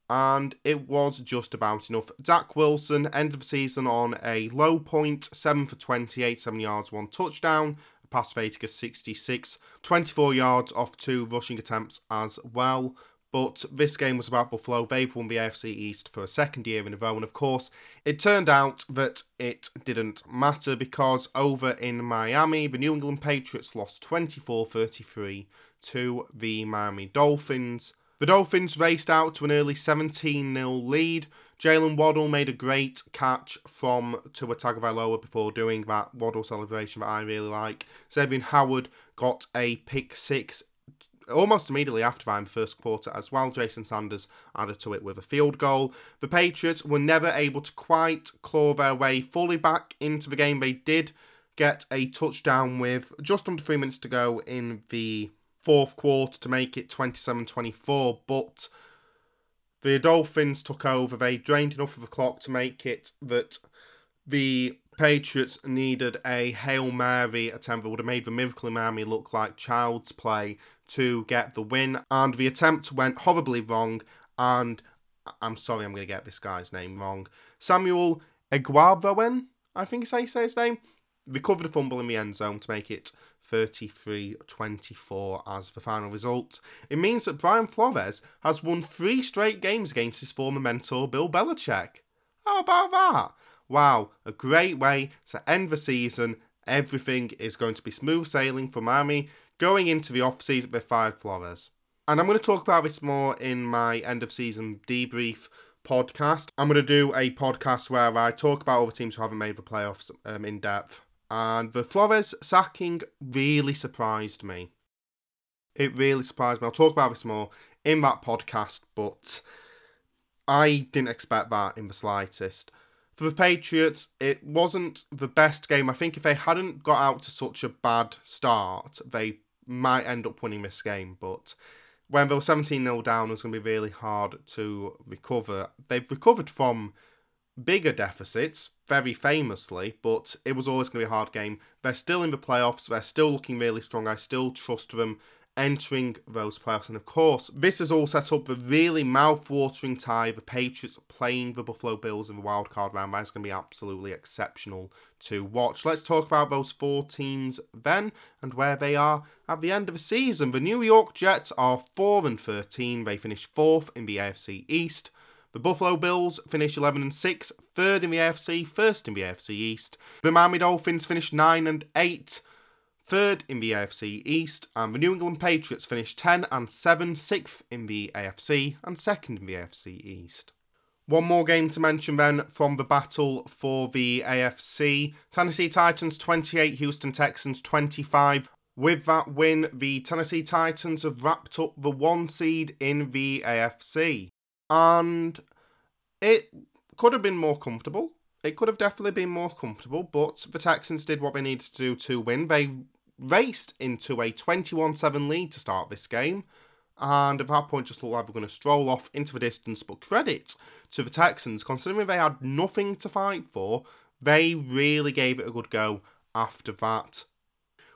and it was just about enough. Zach Wilson ended the season on a low point, 7 for 28, 7 yards, 1 touchdown, a pass rating of 66, 24 yards off 2 rushing attempts as well. But this game was about Buffalo. They've won the AFC East for a 2nd year in a row. And of course, it turned out that it didn't matter, because over in Miami, the New England Patriots lost 24-33 to the Miami Dolphins. The Dolphins raced out to an early 17-0 lead. Jalen Waddle made a great catch from Tua Tagovailoa before doing that Waddle celebration that I really like. Xavier Howard got a pick 6 almost immediately after that in the first quarter as well. Jason Sanders added to it with a field goal. The Patriots were never able to quite claw their way fully back into the game. They did get a touchdown with just under 3 minutes to go in the fourth quarter to make it 27-24, but the Dolphins took over. They drained enough of the clock to make it that the Patriots needed a Hail Mary attempt that would have made the miracle in Miami look like child's play to get the win, and the attempt went horribly wrong, and I'm sorry, I'm going to get this guy's name wrong. Samuel Eguavoen, I think it's how you say his name, recovered a fumble in the end zone to make it 33-24 as the final result. It means that Brian Flores has won 3 straight games against his former mentor, Bill Belichick. How about that? Wow, a great way to end the season. Everything is going to be smooth sailing for Miami going into the offseason with 5 Flores. And I'm going to talk about this more in my end of season debrief podcast. I'm going to do a podcast where I talk about other teams who haven't made the playoffs in depth. And the Flores sacking really surprised me. It really surprised me. I'll talk about this more in that podcast, but I didn't expect that in the slightest. For the Patriots, it wasn't the best game. I think if they hadn't got out to such a bad start, they might end up winning this game, but when they were 17-0 down, it was going to be really hard to recover. They've recovered from bigger deficits, very famously, but it was always going to be a hard game. They're still in the playoffs. They're still looking really strong. I still trust them entering those playoffs. And of course, this has all set up the really mouth-watering tie. The Patriots playing the Buffalo Bills in the wildcard round. That's going to be absolutely exceptional to watch. Let's talk about those 4 teams then and where they are at the end of the season. The New York Jets are 4-13. They finished 4th in the AFC East. The Buffalo Bills finished 11-6, 3rd in the AFC, 1st in the AFC East. The Miami Dolphins finished 9-8. 3rd in the AFC East, and the New England Patriots finished 10-7, 6th in the AFC, and 2nd in the AFC East. One more game to mention then from the battle for the AFC. Tennessee Titans 28, Houston Texans 25. With that win, the Tennessee Titans have wrapped up the 1 seed in the AFC. And it could have been more comfortable. It could have definitely been more comfortable, but the Texans did what they needed to do to win. They raced into a 21-7 lead to start this game, and at that point just looked like they were going to stroll off into the distance. But credit to the Texans, considering they had nothing to fight for, they really gave it a good go after that.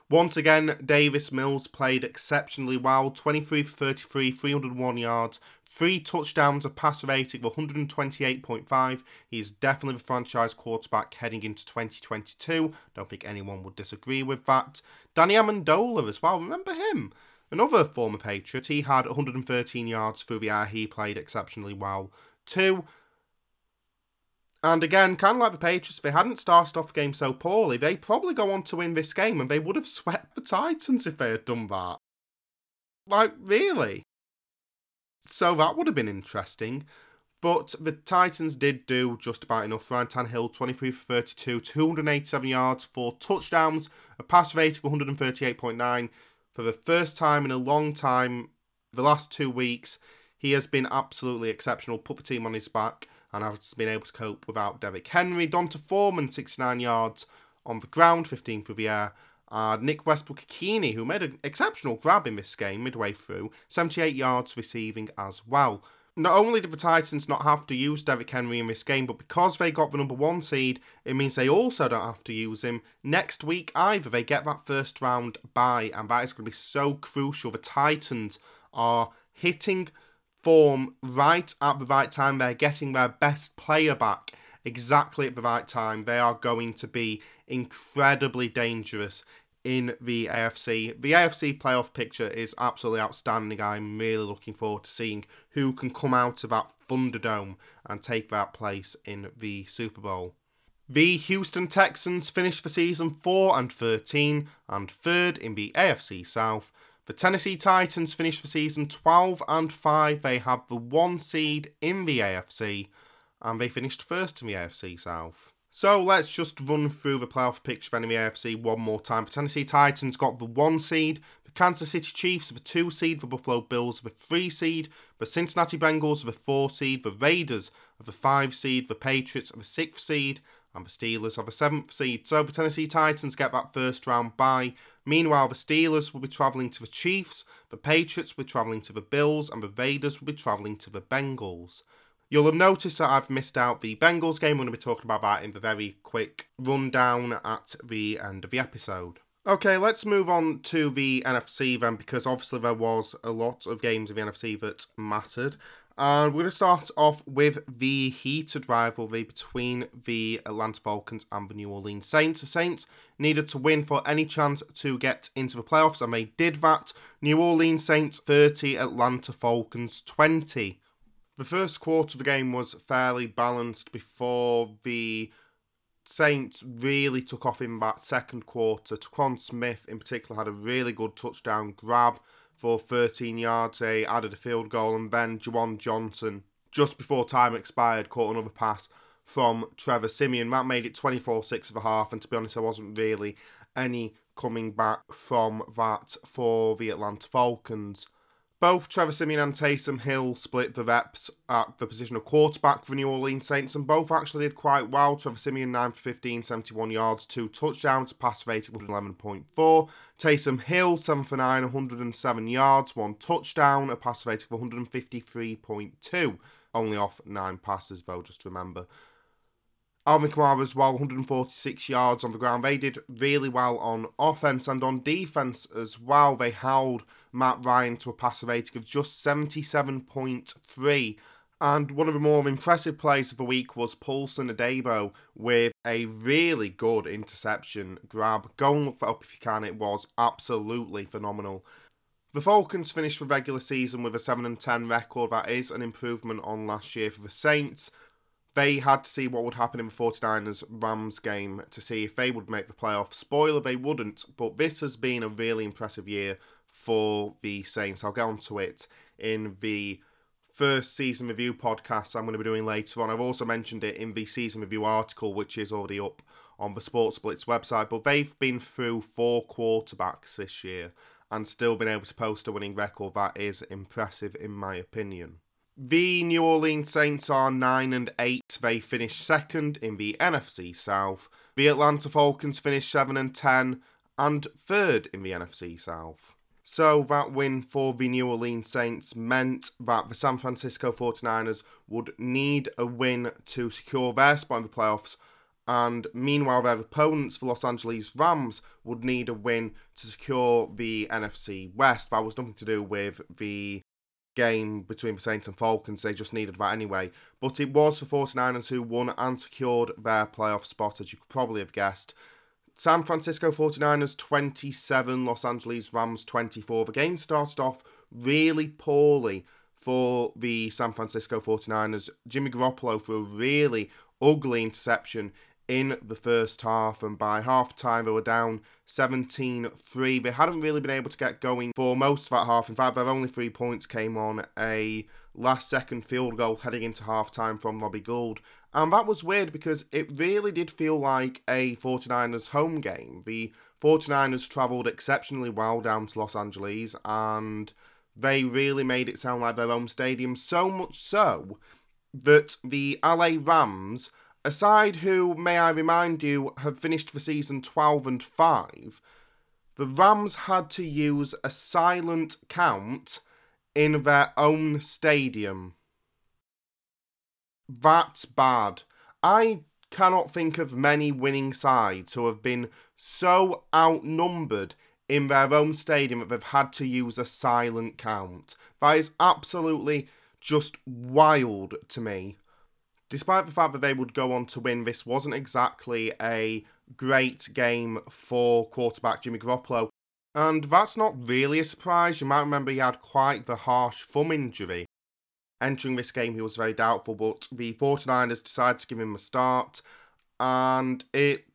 Once again, Davis Mills played exceptionally well, 23 for 33, 301 yards, 3 touchdowns, a passer rating of 128.5. He is definitely the franchise quarterback heading into 2022. Don't think anyone would disagree with that. Danny Amendola as well, remember him? Another former Patriot. He had 113 yards through the air. He played exceptionally well too. And again, kind of like the Patriots, if they hadn't started off the game so poorly, they probably go on to win this game, and they would have swept the Titans if they had done that. Like, really? So that would have been interesting. But the Titans did do just about enough. Ryan Tannehill, 23 for 32, 287 yards, 4 touchdowns, a passer rating of 138.9. For the first time in a long time, the last 2 weeks, he has been absolutely exceptional, put the team on his back, and has been able to cope without Derrick Henry. Donta Foreman, 69 yards on the ground, 15 through the air. Nick Westbrook-Ikhini, who made an exceptional grab in this game midway through, 78 yards receiving as well. Not only did the Titans not have to use Derrick Henry in this game, but because they got the number 1 seed, it means they also don't have to use him next week either. They get that first round bye, and that is going to be so crucial. The Titans are hitting form right at the right time. They're getting their best player back exactly at the right time. They are going to be incredibly dangerous in the AFC. The AFC playoff picture is absolutely outstanding. I'm really looking forward to seeing who can come out of that Thunderdome and take that place in the Super Bowl. The Houston Texans finished the season 4-13 and 3rd in the AFC South. The Tennessee Titans finished the season 12-5. They have the 1 seed in the AFC, and they finished 1st in the AFC South. So let's just run through the playoff picture in the AFC one more time. The Tennessee Titans got the 1 seed. The Kansas City Chiefs are the 2 seed. The Buffalo Bills are the 3 seed. The Cincinnati Bengals are the 4 seed. The Raiders are the 5 seed. The Patriots are the 6th seed. and the Steelers are the 7th seed, so the Tennessee Titans get that first round bye. Meanwhile, the Steelers will be travelling to the Chiefs, the Patriots will be travelling to the Bills, and the Raiders will be travelling to the Bengals. You'll have noticed that I've missed out the Bengals game. We're going to be talking about that in the very quick rundown at the end of the episode. Okay, let's move on to the NFC then, because obviously there was a lot of games in the NFC that mattered. And we're going to start off with the heated rivalry between the Atlanta Falcons and the New Orleans Saints. The Saints needed to win for any chance to get into the playoffs, and they did that. New Orleans Saints 30, Atlanta Falcons 20. The first quarter of the game was fairly balanced before the Saints really took off in that second quarter. Tyquan Smith in particular had a really good touchdown grab for 13 yards. They added a field goal, and then Juwan Johnson, just before time expired, caught another pass from Trevor Siemian. That made it 24-6 of the half, and to be honest, there wasn't really any coming back from that for the Atlanta Falcons. Both Trevor Siemian and Taysom Hill split the reps at the position of quarterback for the New Orleans Saints, and both actually did quite well. Trevor Siemian 9 for 15, 71 yards, 2 touchdowns, pass rating was 11.4. Taysom Hill 7 for 9, 107 yards, 1 touchdown, a pass rating of 153.2. Only off 9 passes though, just remember. Alvin Kamara as well, 146 yards on the ground. They did really well on offense, and on defense as well. They held Matt Ryan to a passer rating of just 77.3. And one of the more impressive plays of the week was Paulson Adebo with a really good interception grab. Go and look that up if you can. It was absolutely phenomenal. The Falcons finished the regular season with a 7-10 record. That is an improvement on last year for the Saints. They had to see what would happen in the 49ers-Rams game to see if they would make the playoffs. Spoiler, they wouldn't, but this has been a really impressive year for the Saints. I'll get onto it in the first season review podcast I'm going to be doing later on. I've also mentioned it in the season review article, which is already up on the Sports Blitz website, but they've been through 4 quarterbacks this year and still been able to post a winning record. That is impressive in my opinion. The New Orleans Saints are 9-8. They finished second in the NFC South. The Atlanta Falcons finished 7-10 and third in the NFC South. So that win for the New Orleans Saints meant that the San Francisco 49ers would need a win to secure their spot in the playoffs. And meanwhile, their opponents, the Los Angeles Rams, would need a win to secure the NFC West. That was nothing to do with the game between the Saints and Falcons, they just needed that anyway. But it was the 49ers who won and secured their playoff spot, as you could probably have guessed. San Francisco 49ers 27, Los Angeles Rams 24. The game started off really poorly for the San Francisco 49ers. Jimmy Garoppolo threw a really ugly interception in the first half, and by half time they were down 17-3. They hadn't really been able to get going for most of that half. In fact, their only 3 points came on a last second field goal heading into half time from Robbie Gould, and that was weird because it really did feel like a 49ers home game. The 49ers travelled exceptionally well down to Los Angeles, and they really made it sound like their own stadium, so much so that the LA Rams, a side who, may I remind you, have finished the season 12-5, the Rams had to use a silent count in their own stadium. That's bad. I cannot think of many winning sides who have been so outnumbered in their own stadium that they've had to use a silent count. That is absolutely just wild to me. Despite the fact that they would go on to win, this wasn't exactly a great game for quarterback Jimmy Garoppolo. And that's not really a surprise. You might remember he had quite the harsh thumb injury. Entering this game, he was very doubtful, but the 49ers decided to give him a start. And it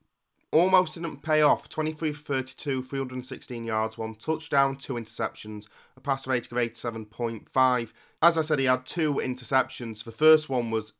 almost didn't pay off. 23 for 32, 316 yards, 1 touchdown, 2 interceptions, a passer rating of 87.5. As I said, he had 2 interceptions. The first one was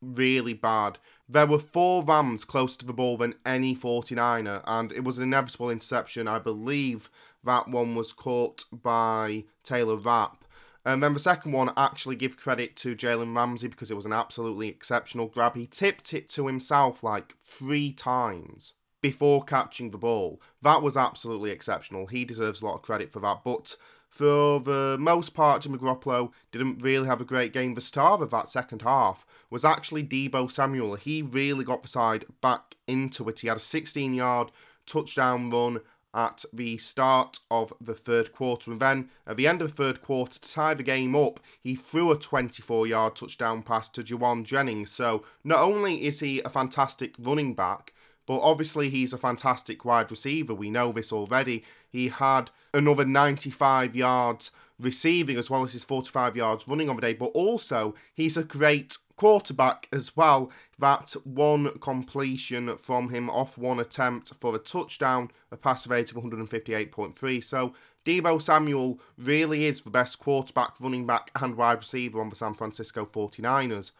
really bad. There were 4 Rams closer to the ball than any 49er, and it was an inevitable interception. I believe that one was caught by Taylor Rapp. And then the second one, actually give credit to Jalen Ramsey because it was an absolutely exceptional grab. He tipped it to himself like 3 times before catching the ball. That was absolutely exceptional. He deserves a lot of credit for that. But for the most part, Jimmy Garoppolo didn't really have a great game. The star of that second half was actually Deebo Samuel. He really got the side back into it. He had a 16-yard touchdown run at the start of the third quarter. And then at the end of the third quarter, to tie the game up, he threw a 24-yard touchdown pass to Juwan Jennings. So not only is he a fantastic running back, but obviously he's a fantastic wide receiver. We know this already. He had another 95 yards receiving as well as his 45 yards running on the day. But also, he's a great quarterback as well. That one completion from him off one attempt for a touchdown, a passer rating of 158.3. So Deebo Samuel really is the best quarterback, running back and wide receiver on the San Francisco 49ers.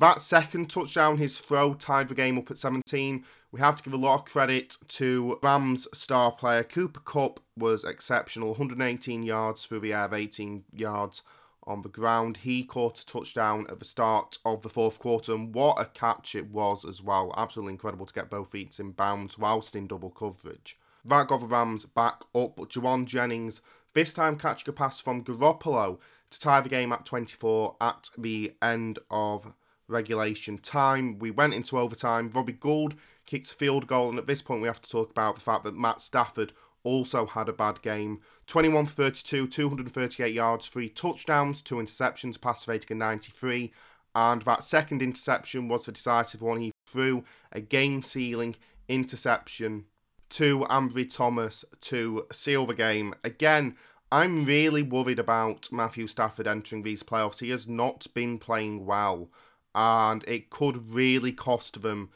That second touchdown, his throw, tied the game up at 17. We have to give a lot of credit to Rams star player. Cooper Kupp was exceptional. 118 yards through the air, 18 yards on the ground. He caught a touchdown at the start of the fourth quarter, and what a catch it was as well. Absolutely incredible to get both feet in bounds whilst in double coverage. That got the Rams back up, but Juwan Jennings this time catching a pass from Garoppolo to tie the game at 24 at the end of regulation time. We went into overtime. Robbie Gould kicked a field goal, and at this point we have to talk about the fact that Matt Stafford also had a bad game. 21 for 32, 238 yards, 3 touchdowns, 2 interceptions, pass rating of 93, and that second interception was the decisive one. He threw a game-sealing interception to Ambry Thomas to seal the game. Again, I'm really worried about Matthew Stafford entering these playoffs. He has not been playing well, and it could really cost them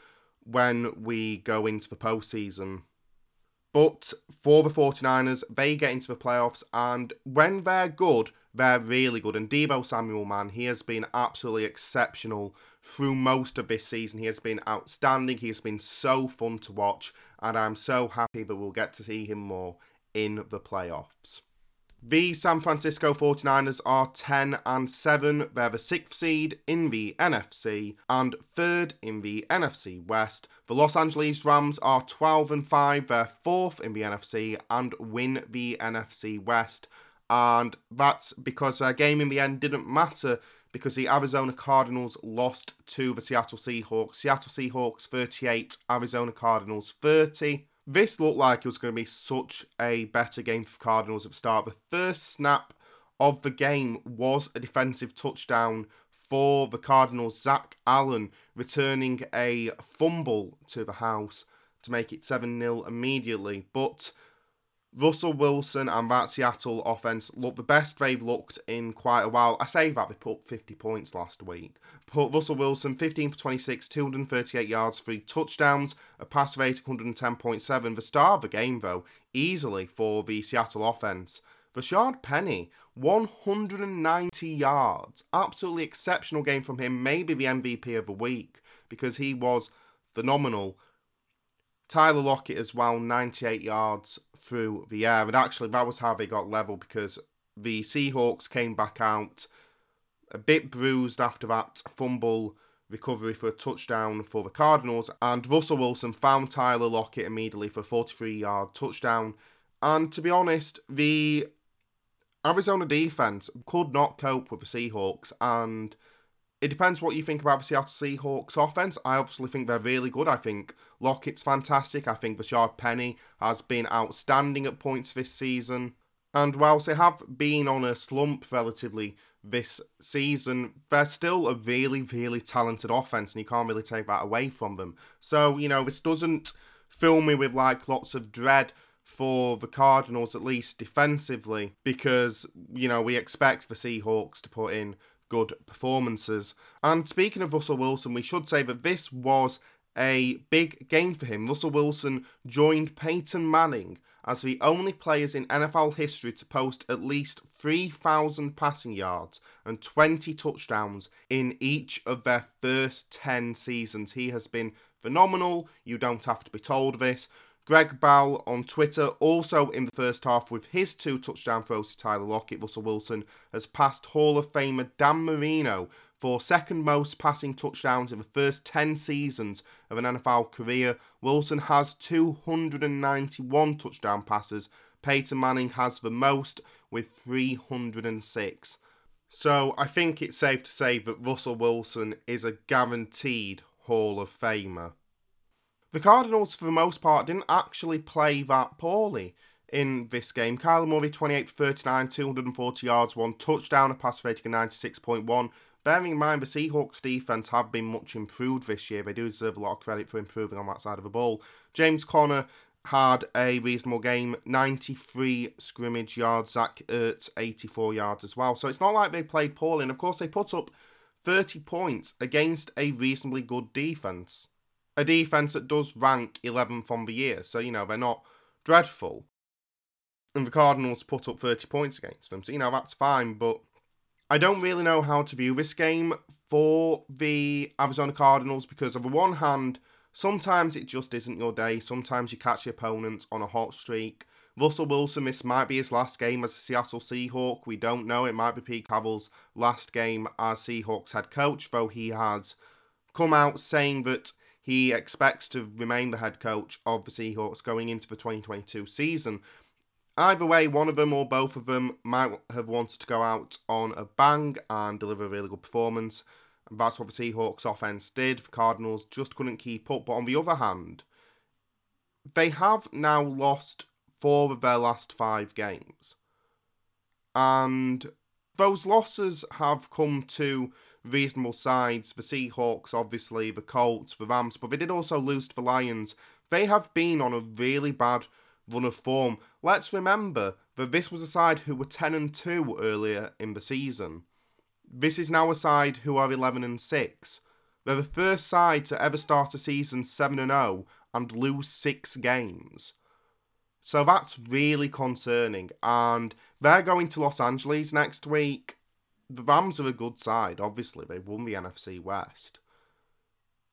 when we go into the postseason. But for the 49ers, they get into the playoffs, and when they're good, they're really good. And Deebo Samuel, man, he has been absolutely exceptional through most of this season. He has been outstanding. He has been so fun to watch, and I'm so happy that we'll get to see him more in the playoffs. The San Francisco 49ers are 10-7. They're the 6th seed in the NFC and 3rd in the NFC West. The Los Angeles Rams are 12-5. They're 4th in the NFC and win the NFC West. And that's because their game in the end didn't matter, because the Arizona Cardinals lost to the Seattle Seahawks. Seattle Seahawks 38, Arizona Cardinals 30. This looked like it was going to be such a better game for Cardinals at the start. The first snap of the game was a defensive touchdown for the Cardinals. Zach Allen returning a fumble to the house to make it 7-0 immediately. But Russell Wilson and that Seattle offense looked the best they've looked in quite a while. I say that, they put up 50 points last week. But Russell Wilson, 15 for 26, 238 yards, 3 touchdowns, a pass rate of 110.7. The star of the game, though, easily for the Seattle offense, Rashad Penny, 190 yards. Absolutely exceptional game from him. Maybe the MVP of the week, because he was phenomenal. Tyler Lockett as well, 98 yards through the air, and actually that was how they got level, because the Seahawks came back out a bit bruised after that fumble recovery for a touchdown for the Cardinals, and Russell Wilson found Tyler Lockett immediately for a 43-yard touchdown. And to be honest, the Arizona defense could not cope with the Seahawks, and it depends what you think about the Seattle Seahawks offense. I obviously think they're really good. I think Lockett's fantastic. I think Rashad Penny has been outstanding at points this season. And whilst they have been on a slump relatively this season, they're still a really, really talented offense, and you can't really take that away from them. So, you know, this doesn't fill me with like lots of dread for the Cardinals, at least defensively, because, you know, we expect the Seahawks to put in good performances. And speaking of Russell Wilson, we should say that this was a big game for him. Russell Wilson joined Peyton Manning as the only players in NFL history to post at least 3,000 passing yards and 20 touchdowns in each of their first 10 seasons. He has been phenomenal. You don't have to be told this. Greg Bowell on Twitter, also in the first half with his 2 touchdown throws to Tyler Lockett, Russell Wilson has passed Hall of Famer Dan Marino for second most passing touchdowns in the first 10 seasons of an NFL career. Wilson has 291 touchdown passes. Peyton Manning has the most with 306. So I think it's safe to say that Russell Wilson is a guaranteed Hall of Famer. The Cardinals, for the most part, didn't actually play that poorly in this game. Kyler Murray, 28 for 39, 240 yards, 1 touchdown, a pass rating of 96.1. Bearing in mind, the Seahawks' defense have been much improved this year. They do deserve a lot of credit for improving on that side of the ball. James Conner had a reasonable game, 93 scrimmage yards. Zach Ertz, 84 yards as well. So it's not like they played poorly. And, of course, they put up 30 points against a reasonably good defense. A defence that does rank 11th on the year, so, you know, they're not dreadful. And the Cardinals put up 30 points against them, so, you know, that's fine, but I don't really know how to view this game for the Arizona Cardinals, because on the one hand, sometimes it just isn't your day, sometimes you catch your opponents on a hot streak. Russell Wilson, this might be his last game as a Seattle Seahawk, we don't know, it might be Pete Carroll's last game as Seahawks head coach, though he has come out saying that he expects to remain the head coach of the Seahawks going into the 2022 season. Either way, one of them or both of them might have wanted to go out on a bang and deliver a really good performance. And that's what the Seahawks offense did. The Cardinals just couldn't keep up. But on the other hand, they have now lost 4 of their last 5 games. And those losses have come to reasonable sides, the Seahawks, obviously, the Colts, the Rams, but they did also lose to the Lions. They have been on a really bad run of form. Let's remember that this was a side who were 10-2 earlier in the season. This is now a side who are 11-6. They're the first side to ever start a season 7-0 and lose 6 games. So that's really concerning, and they're going to Los Angeles next week. The Rams are a good side, obviously. They won the NFC West.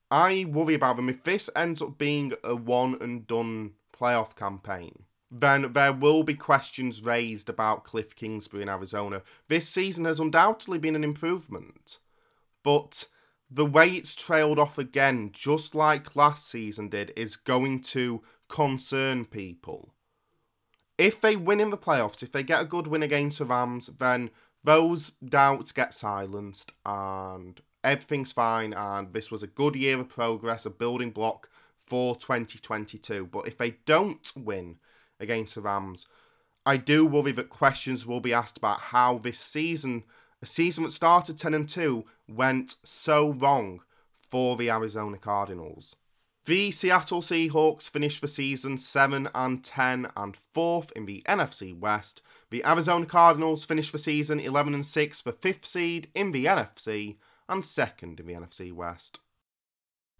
I worry about them. If this ends up being a one-and-done playoff campaign, then there will be questions raised about Cliff Kingsbury in Arizona. This season has undoubtedly been an improvement, but the way it's trailed off again, just like last season did, is going to concern people. If they win in the playoffs, if they get a good win against the Rams, then those doubts get silenced and everything's fine, and this was a good year of progress, a building block for 2022. But if they don't win against the Rams, I do worry that questions will be asked about how this season, a season that started 10-2, went so wrong for the Arizona Cardinals. The Seattle Seahawks finished the season 7-10 and 4th in the NFC West. The Arizona Cardinals finished the season 11-6 for 5th seed in the NFC and 2nd in the NFC West.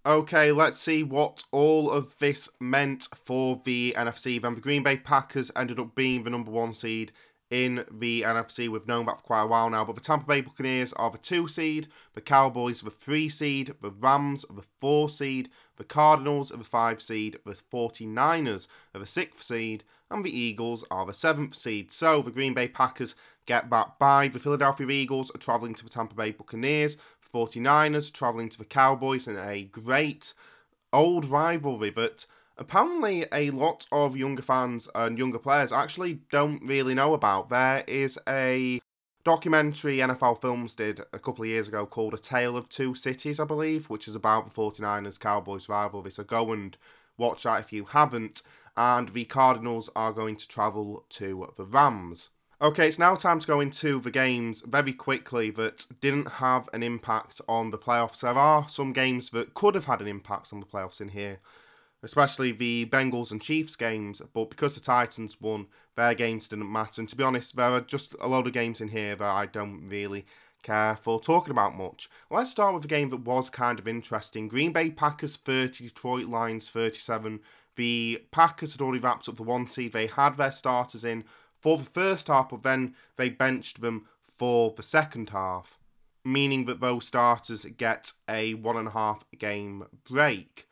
Okay, let's see what all of this meant for the NFC. Then the Green Bay Packers ended up being the number 1 seed in the NFC. We've known that for quite a while now, but the Tampa Bay Buccaneers are the 2 seed, the Cowboys are the 3 seed, the Rams are the 4 seed, the Cardinals are the 5 seed, the 49ers are the 6th seed, and the Eagles are the 7th seed. So the Green Bay Packers get that bye. The Philadelphia Eagles are travelling to the Tampa Bay Buccaneers, the 49ers are travelling to the Cowboys in a great old rivalry that apparently a lot of younger fans and younger players actually don't really know about. There is a documentary NFL Films did a couple of years ago called A Tale of Two Cities, I believe, which is about the 49ers-Cowboys rivalry, so go and watch that if you haven't. And the Cardinals are going to travel to the Rams. Okay, it's now time to go into the games very quickly that didn't have an impact on the playoffs. There are some games that could have had an impact on the playoffs in here, especially the Bengals and Chiefs games, but because the Titans won, their games didn't matter. And to be honest, there are just a load of games in here that I don't really care for talking about much. Let's start with a game that was kind of interesting. Green Bay Packers 30, Detroit Lions 37. The Packers had already wrapped up the 1 seed. They had their starters in for the first half, but then they benched them for the second half, meaning that those starters get a 1.5 game break.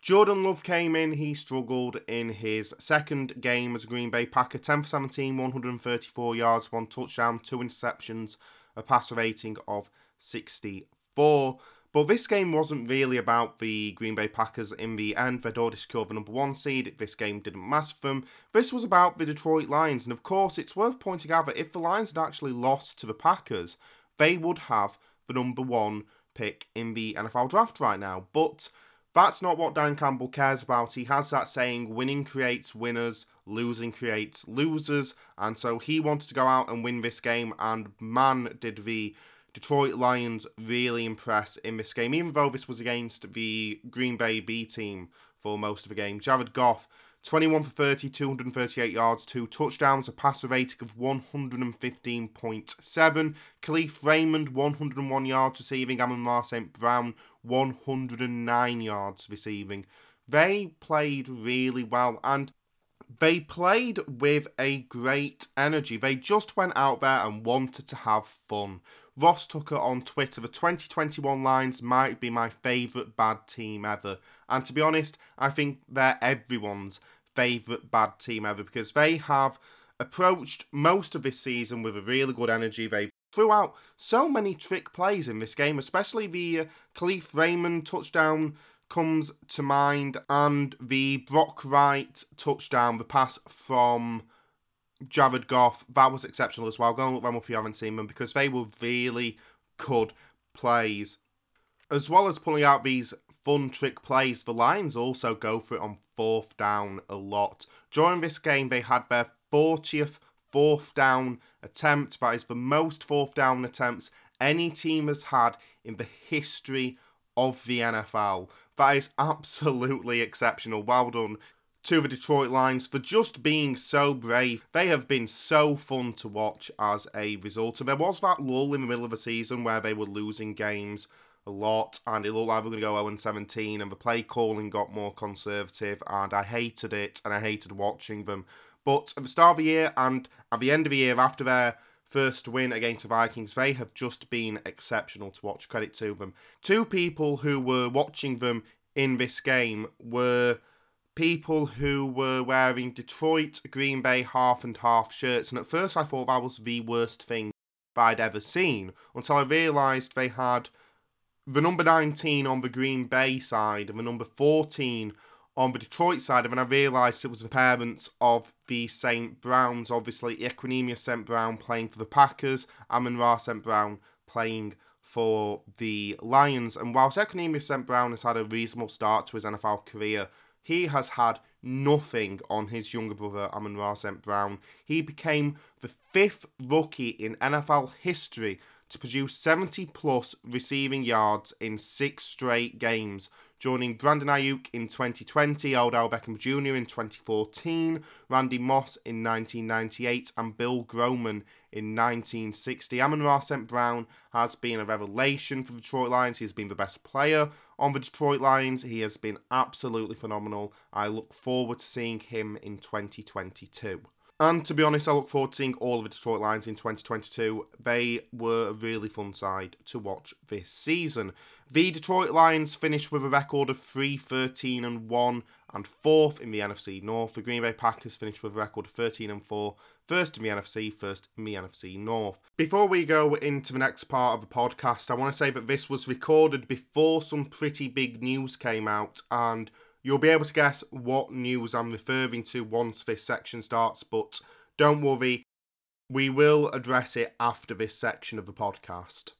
Jordan Love came in, he struggled in his second game as a Green Bay Packer, 10 for 17, 134 yards, 1 touchdown, 2 interceptions, a passer rating of 64. But this game wasn't really about the Green Bay Packers in the end. They'd already secured the number one seed. This game didn't matter for them. This was about the Detroit Lions. And of course, it's worth pointing out that if the Lions had actually lost to the Packers, they would have the number one pick in the NFL draft right now. But that's not what Dan Campbell cares about. He has that saying, winning creates winners, losing creates losers. And so he wanted to go out and win this game. And man, did the Detroit Lions really impress in this game, even though this was against the Green Bay B team for most of the game. Jared Goff, 21 for 30, 238 yards, 2 touchdowns, a passer rating of 115.7. Khalif Raymond, 101 yards receiving. Amon-Ra St. Brown, 109 yards receiving. They played really well, and they played with a great energy. They just went out there and wanted to have fun. Ross Tucker on Twitter, the 2021 Lions might be my favourite bad team ever. And to be honest, I think they're everyone's favourite bad team ever, because they have approached most of this season with a really good energy. They threw out so many trick plays in this game, especially the Khalif Raymond touchdown comes to mind, and the Brock Wright touchdown, the pass from Jared Goff, that was exceptional as well. Go and look them up if you haven't seen them, because they were really good plays. As well as pulling out these fun trick plays, the Lions also go for it on fourth down a lot. During this game, they had their 40th fourth down attempt. That is the most fourth down attempts any team has had in the history of the NFL. That is absolutely exceptional. Well done to the Detroit Lions for just being so brave. They have been so fun to watch as a result. And there was that lull in the middle of the season where they were losing games a lot, and it looked like they were going to go 0-17, and the play calling got more conservative, and I hated it, and I hated watching them. But at the start of the year and at the end of the year, after their first win against the Vikings, they have just been exceptional to watch. Credit to them. Two people who were watching them in this game were people who were wearing Detroit, Green Bay half and half shirts, and at first I thought that was the worst thing that I'd ever seen, until I realised they had the number 19 on the Green Bay side and the number 14 on the Detroit side, and then I realised it was the parents of the St. Browns. Obviously, Equanimeous St. Brown playing for the Packers, Amon-Ra St. Brown playing for the Lions, and whilst Equanimeous St. Brown has had a reasonable start to his NFL career, he has had nothing on his younger brother, Amon-Ra St. Brown. He became the 5th rookie in NFL history to produce 70-plus receiving yards in 6 straight games, joining Brandon Ayuk in 2020, Odell Beckham Jr. in 2014, Randy Moss in 1998, and Bill Groman in 1960. Amon-Ra St. Brown has been a revelation for the Detroit Lions. He has been the best player on the Detroit Lions. He has been absolutely phenomenal. I look forward to seeing him in 2022. And to be honest, I look forward to seeing all of the Detroit Lions in 2022. They were a really fun side to watch this season. The Detroit Lions finished with a record of 3-13-1 and 4th in the NFC North. The Green Bay Packers finished with a record of 13-4, 1st in the NFC, 1st in the NFC North. Before we go into the next part of the podcast, I want to say that this was recorded before some pretty big news came out, and you'll be able to guess what news I'm referring to once this section starts, but don't worry, we will address it after this section of the podcast.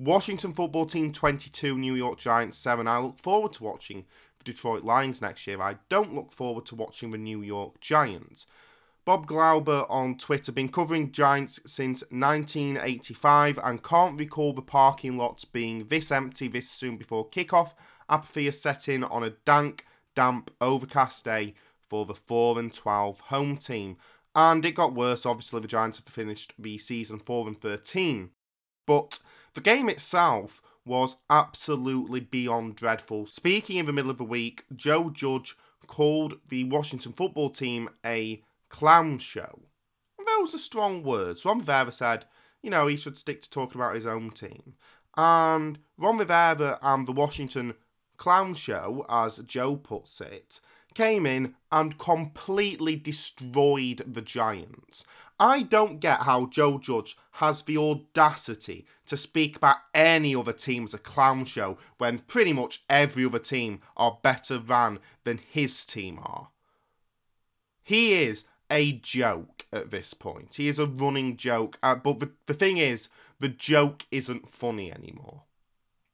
Washington football team 22, New York Giants 7. I look forward to watching the Detroit Lions next year. I don't look forward to watching the New York Giants. Bob Glauber on Twitter, been covering Giants since 1985 and can't recall the parking lots being this empty this soon before kickoff. Apathy has set in on a damp, overcast day for the 4-12 home team. And it got worse, obviously. The Giants have finished the season 4-13. But the game itself was absolutely beyond dreadful. Speaking in the middle of the week, Joe Judge called the Washington football team a clown show. And that was a strong word. So Ron Rivera said, he should stick to talking about his own team. And Ron Rivera and the Washington clown show, as Joe puts it, came in and completely destroyed the Giants. I don't get how Joe Judge has the audacity to speak about any other team as a clown show when pretty much every other team are better than his team are. He is a joke at this point. He is a running joke, but the thing is, the joke isn't funny anymore.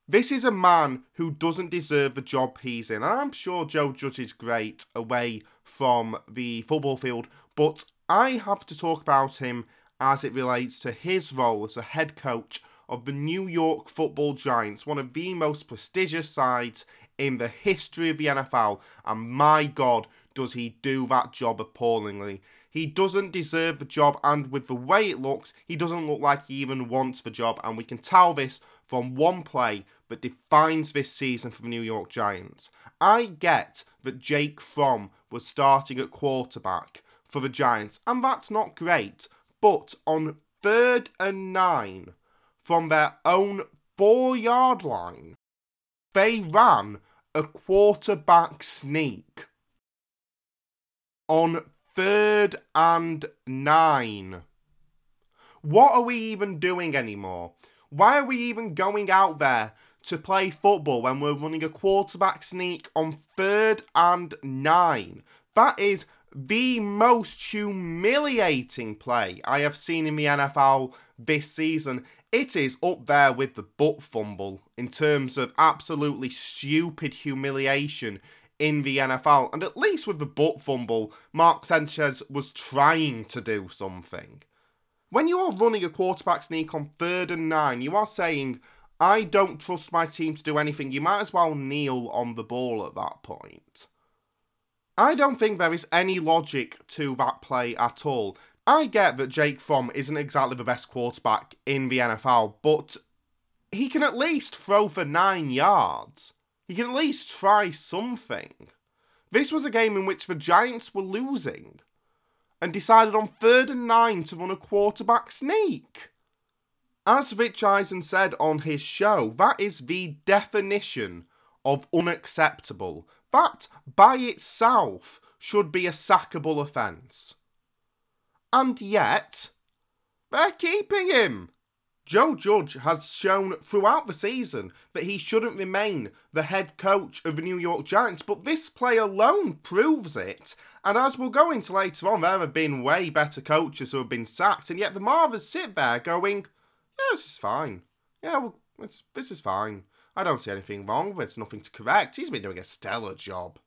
This is a man who doesn't deserve the job he's in. And I'm sure Joe Judge is great away from the football field, but I have to talk about him as it relates to his role as a head coach of the New York Football Giants, one of the most prestigious sides in the history of the NFL. And my God, does he do that job appallingly. He doesn't deserve the job, and with the way it looks, he doesn't look like he even wants the job, and we can tell this from one play that defines this season for the New York Giants. I get that Jake Fromm was starting at quarterback for the Giants, and that's not great, but on 3rd and 9 from their own 4-yard line, they ran a quarterback sneak. On 3rd and 9. What are we even doing anymore? Why are we even going out there to play football when we're running a quarterback sneak on 3rd and 9? That is the most humiliating play I have seen in the NFL this season. It is up there with the butt fumble in terms of absolutely stupid humiliation in the NFL, and at least with the butt fumble, Mark Sanchez was trying to do something. When you're running a quarterback sneak on 3rd and 9, you are saying, I don't trust my team to do anything. You might as well kneel on the ball at that point. I don't think there is any logic to that play at all. I get that Jake Fromm isn't exactly the best quarterback in the NFL, but he can at least throw for 9 yards. He can at least try something. This was a game in which the Giants were losing and decided on 3rd and 9 to run a quarterback sneak. As Rich Eisen said on his show, that is the definition of unacceptable. That by itself should be a sackable offence. And yet, they're keeping him. Joe Judge has shown throughout the season that he shouldn't remain the head coach of the New York Giants, but this play alone proves it. And as we'll go into later on, there have been way better coaches who have been sacked, and yet the Marvers sit there going, yeah, this is fine. Yeah, well, this is fine. I don't see anything wrong, but it's nothing to correct. He's been doing a stellar job.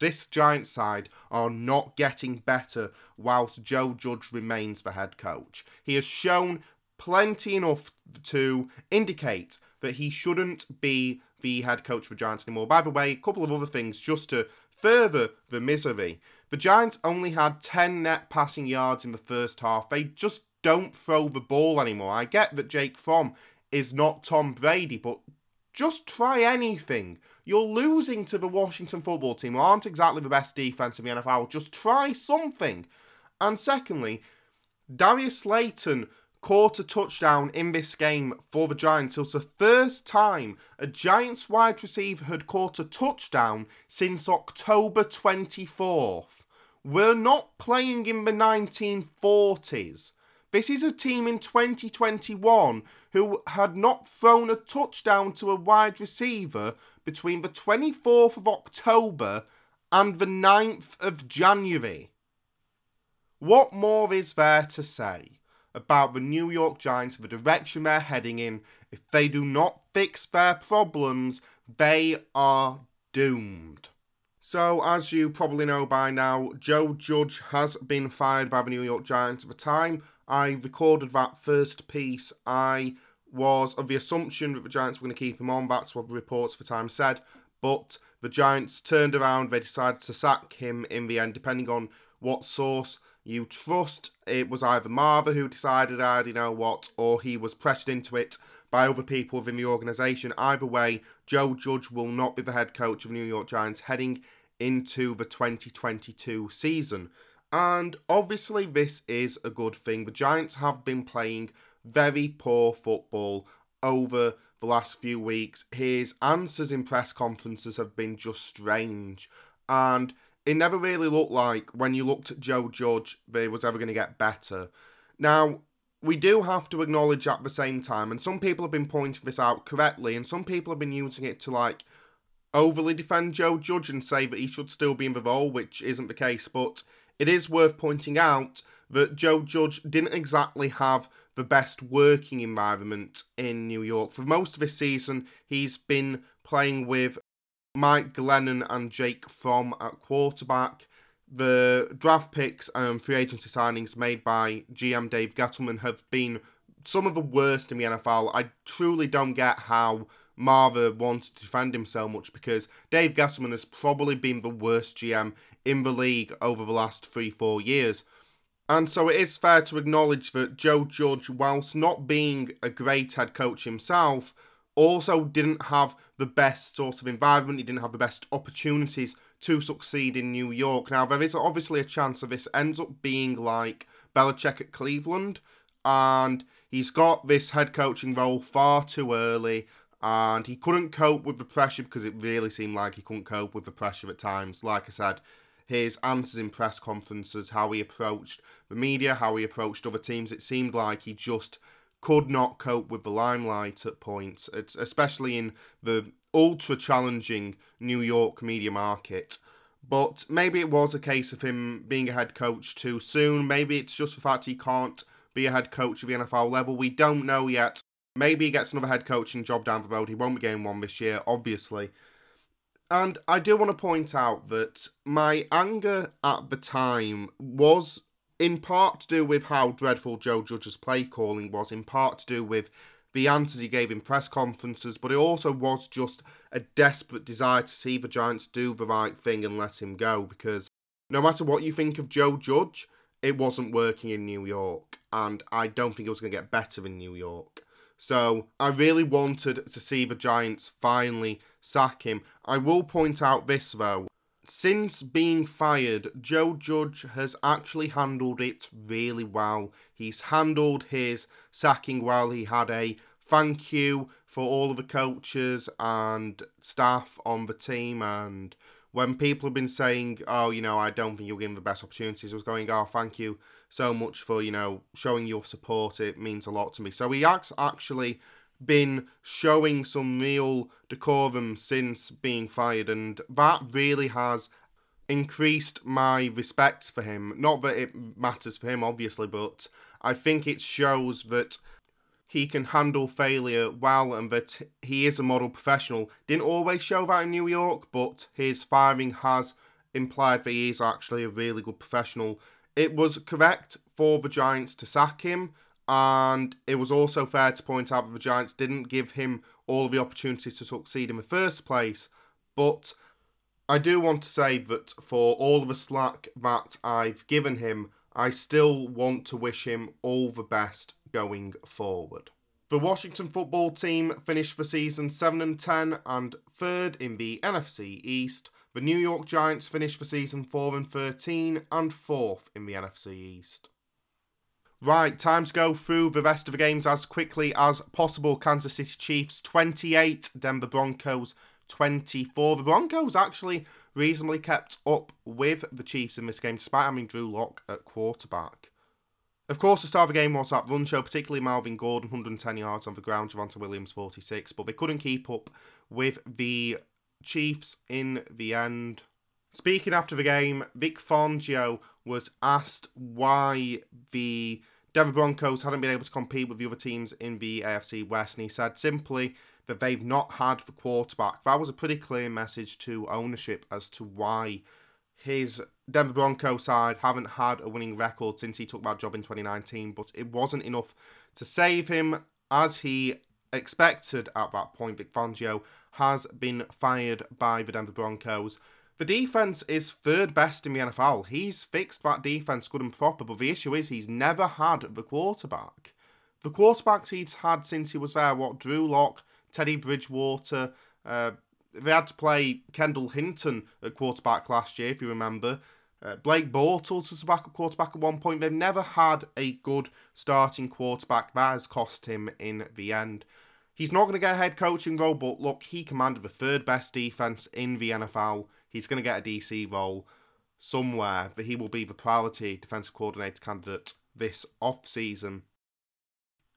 This Giants side are not getting better whilst Joe Judge remains the head coach. He has shown plenty enough to indicate that he shouldn't be the head coach for Giants anymore. By the way, a couple of other things just to further the misery. The Giants only had 10 net passing yards in the first half. They just don't throw the ball anymore. I get that Jake Fromm is not Tom Brady, but just try anything. You're losing to the Washington football team, who aren't exactly the best defense in the NFL. Just try something. And secondly, Darius Slayton caught a touchdown in this game for the Giants. It was the first time a Giants wide receiver had caught a touchdown since October 24th. We're not playing in the 1940s. This is a team in 2021 who had not thrown a touchdown to a wide receiver between the 24th of October and the 9th of January. What more is there to say about the New York Giants, the direction they're heading in? If they do not fix their problems, they are doomed. So, as you probably know by now, Joe Judge has been fired by the New York Giants. At the time I recorded that first piece, I was of the assumption that the Giants were going to keep him on. That's what the reports at the time said. But the Giants turned around. They decided to sack him in the end, depending on what source you trust. It was either Marva who decided, you know what, or he was pressured into it by other people within the organisation. Either way, Joe Judge will not be the head coach of New York Giants heading into the 2022 season. And obviously this is a good thing. The Giants have been playing very poor football over the last few weeks, his answers in press conferences have been just strange. And it never really looked like, when you looked at Joe Judge, they was ever going to get better. Now, we do have to acknowledge at the same time, and some people have been pointing this out correctly, and some people have been using it to, like, overly defend Joe Judge and say that he should still be in the role, which isn't the case, but it is worth pointing out that Joe Judge didn't exactly have the best working environment in New York. For most of this season, he's been playing with Mike Glennon and Jake Fromm at quarterback. The draft picks and free agency signings made by GM Dave Gettleman have been some of the worst in the NFL. I truly don't get how Mara wanted to defend him so much, because Dave Gettleman has probably been the worst GM in the league over the last 3-4 years. And so it is fair to acknowledge that Joe Judge, whilst not being a great head coach himself, also didn't have the best sort of environment. He didn't have the best opportunities to succeed in New York. Now, there is obviously a chance that this ends up being like Belichick at Cleveland, and he's got this head coaching role far too early, and he couldn't cope with the pressure, because it really seemed like he couldn't cope with the pressure at times. Like I said, his answers in press conferences, how he approached the media, how he approached other teams, it seemed like he just could not cope with the limelight at points, especially in the ultra-challenging New York media market. But maybe it was a case of him being a head coach too soon. Maybe it's just the fact he can't be a head coach at the NFL level. We don't know yet. Maybe he gets another head coaching job down the road. He won't be getting one this year, obviously. And I do want to point out that my anger at the time was in part to do with how dreadful Joe Judge's play calling was, in part to do with the answers he gave in press conferences, but it also was just a desperate desire to see the Giants do the right thing and let him go, because no matter what you think of Joe Judge, it wasn't working in New York, and I don't think it was going to get better in New York. So I really wanted to see the Giants finally sack him. I will point out this, though. Since being fired, Joe Judge has actually handled it really well. He's handled his sacking well. He had a thank you for all of the coaches and staff on the team. And when people have been saying, oh, you know, I don't think you'll give him the best opportunities, I was going, oh, thank you so much for, you know, showing your support. It means a lot to me. So he has actually been showing some real decorum since being fired, and that really has increased my respect for him. Not that it matters for him, obviously, but I think it shows that he can handle failure well and that he is a model professional. Didn't always show that in New York, but his firing has implied that he is actually a really good professional. It was correct for the Giants to sack him, and it was also fair to point out that the Giants didn't give him all of the opportunities to succeed in the first place. But I do want to say that for all of the slack that I've given him, I still want to wish him all the best going forward. The Washington football team finished the season 7-10 and third in the NFC East. The New York Giants finished the season 4-13 and fourth in the NFC East. Right, time to go through the rest of the games as quickly as possible. Kansas City Chiefs 28, Denver Broncos 24. The Broncos actually reasonably kept up with the Chiefs in this game, despite having Drew Lock at quarterback. Of course, the start of the game was that run show, particularly Melvin Gordon, 110 yards on the ground, Javonte Williams 46, but they couldn't keep up with the Chiefs in the end. Speaking after the game, Vic Fangio was asked why the Denver Broncos hadn't been able to compete with the other teams in the AFC West, and he said simply that they've not had the quarterback. That was a pretty clear message to ownership as to why his Denver Broncos side haven't had a winning record since he took that job in 2019, but it wasn't enough to save him. As he expected at that point, Vic Fangio has been fired by the Denver Broncos. The defense is third best in the NFL. He's fixed that defense good and proper, but the issue is he's never had the quarterback. The quarterbacks he's had since he was there, Drew Lock, Teddy Bridgewater. They had to play Kendall Hinton at quarterback last year, if you remember. Blake Bortles was a backup quarterback at one point. They've never had a good starting quarterback. That has cost him in the end. He's not going to get a head coaching role, but look, he commanded the third best defense in the NFL. He's going to get a DC role somewhere, but he will be the priority defensive coordinator candidate this offseason.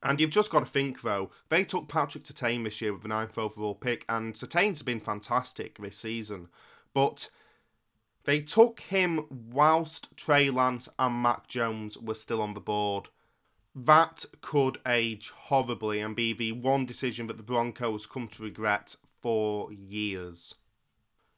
And you've just got to think, though, they took Patrick Surtain this year with the 9th overall pick, and Surtain's been fantastic this season. But they took him whilst Trey Lance and Mac Jones were still on the board. That could age horribly and be the one decision that the Broncos come to regret for years.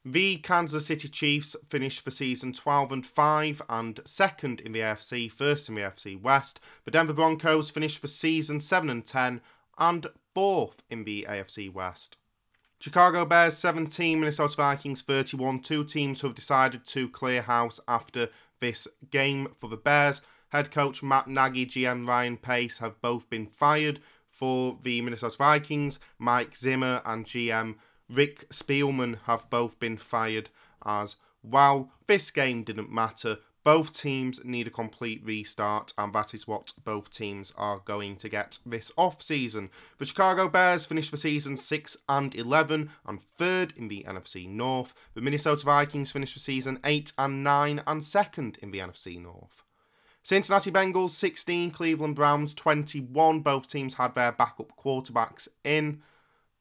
The Kansas City Chiefs finished the season 12-5 and second in the AFC, first in the AFC West. The Denver Broncos finished the season 7-10 and fourth in the AFC West. Chicago Bears 17, Minnesota Vikings 31, two teams who have decided to clear house after this game for the Bears. Head coach Matt Nagy, GM Ryan Pace have both been fired. For the Minnesota Vikings, Mike Zimmer and GM Rick Spielman have both been fired as well. This game didn't matter. Both teams need a complete restart, and that is what both teams are going to get this offseason. The Chicago Bears finished the season 6-11 and third in the NFC North. The Minnesota Vikings finished the season 8-9 and second in the NFC North. Cincinnati Bengals 16, Cleveland Browns 21. Both teams had their backup quarterbacks in,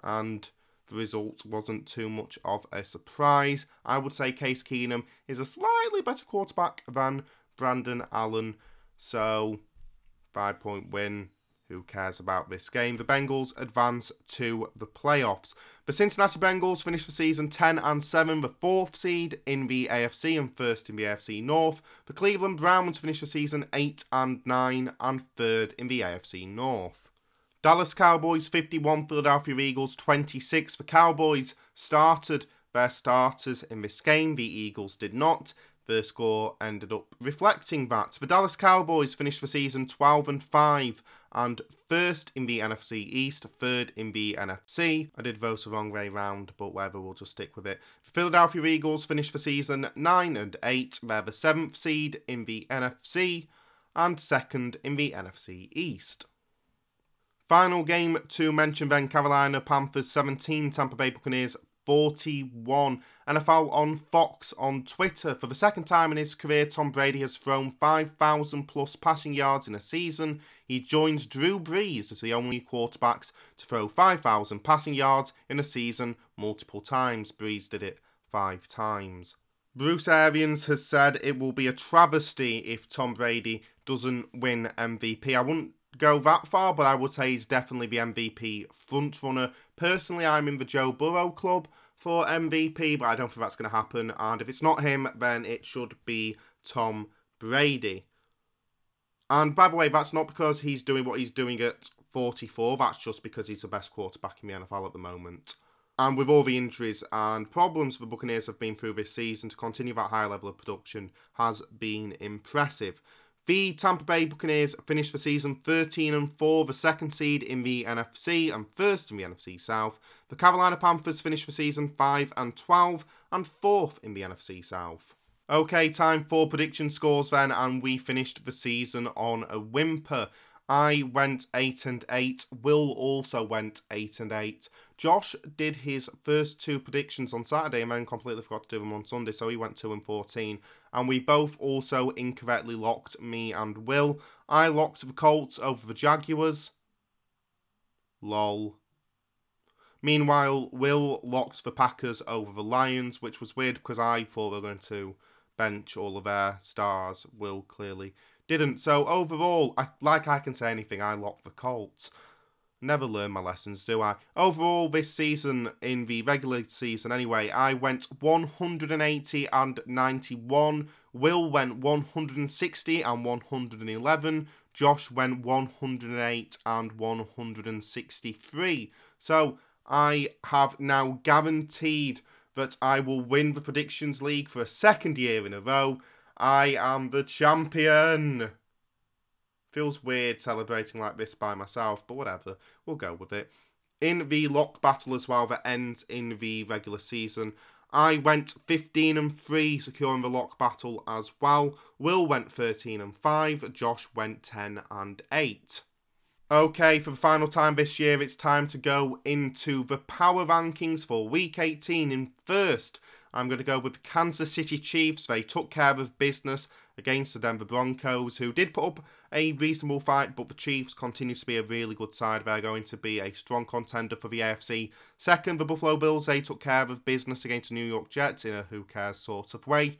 and the result wasn't too much of a surprise. I would say Case Keenum is a slightly better quarterback than Brandon Allen. So, 5-point win. Who cares about this game? The Bengals advance to the playoffs. The Cincinnati Bengals finished the season 10-7, the fourth seed in the AFC and first in the AFC North. The Cleveland Browns finished the season 8-9 and third in the AFC North. Dallas Cowboys 51, Philadelphia Eagles 26. The Cowboys started their starters in this game. The Eagles did not. The score ended up reflecting that. The Dallas Cowboys finished the season 12-5 and first in the NFC East, third in the NFC. I did vote the wrong way round, but whatever, we'll just stick with it. The Philadelphia Eagles finished the season 9-8. They're the seventh seed in the NFC and second in the NFC East. Final game to mention then, Carolina Panthers 17, Tampa Bay Buccaneers 41. NFL on Fox on Twitter. For the second time in his career, Tom Brady has thrown 5,000 plus passing yards in a season. He joins Drew Brees as the only quarterbacks to throw 5,000 passing yards in a season multiple times. Brees did it 5 times. Bruce Arians has said it will be a travesty if Tom Brady doesn't win MVP. I wouldn't go that far, but I would say he's definitely the MVP frontrunner. Personally, I'm in the Joe Burrow club for MVP, but I don't think that's going to happen. And if it's not him, then it should be Tom Brady. And by the way, that's not because he's doing what he's doing at 44. That's just because he's the best quarterback in the NFL at the moment. And with all the injuries and problems the Buccaneers have been through this season, to continue that high level of production has been impressive. The Tampa Bay Buccaneers finished the season 13-4, the second seed in the NFC and first in the NFC South. The Carolina Panthers finished the season 5-12 and fourth in the NFC South. Okay, time for prediction scores then, and we finished the season on a whimper. I went 8-8. Will also went 8-8. Josh did his first two predictions on Saturday and then completely forgot to do them on Sunday, so he went 2-14. And we both also incorrectly locked, me and Will. I locked the Colts over the Jaguars. Lol. Meanwhile, Will locked the Packers over the Lions, which was weird because I thought they were going to bench all of their stars. Will clearly didn't. So overall, I can say anything, I locked the Colts. Never learn my lessons, do I? Overall, this season, in the regular season anyway, I went 180-91. Will went 160-111. Josh went 108-163. So I have now guaranteed that I will win the Predictions League for a second year in a row. I am the champion. Feels weird celebrating like this by myself, but whatever. We'll go with it. In the lock battle as well that ends in the regular season, I went 15-3, securing the lock battle as well. Will went 13-5. Josh went 10-8. Okay, for the final time this year, it's time to go into the power rankings for Week 18. In first, I'm going to go with the Kansas City Chiefs. They took care of business against the Denver Broncos, who did put up a reasonable fight, but the Chiefs continue to be a really good side. They're going to be a strong contender for the AFC. Second, the Buffalo Bills. They took care of business against the New York Jets in a who-cares sort of way.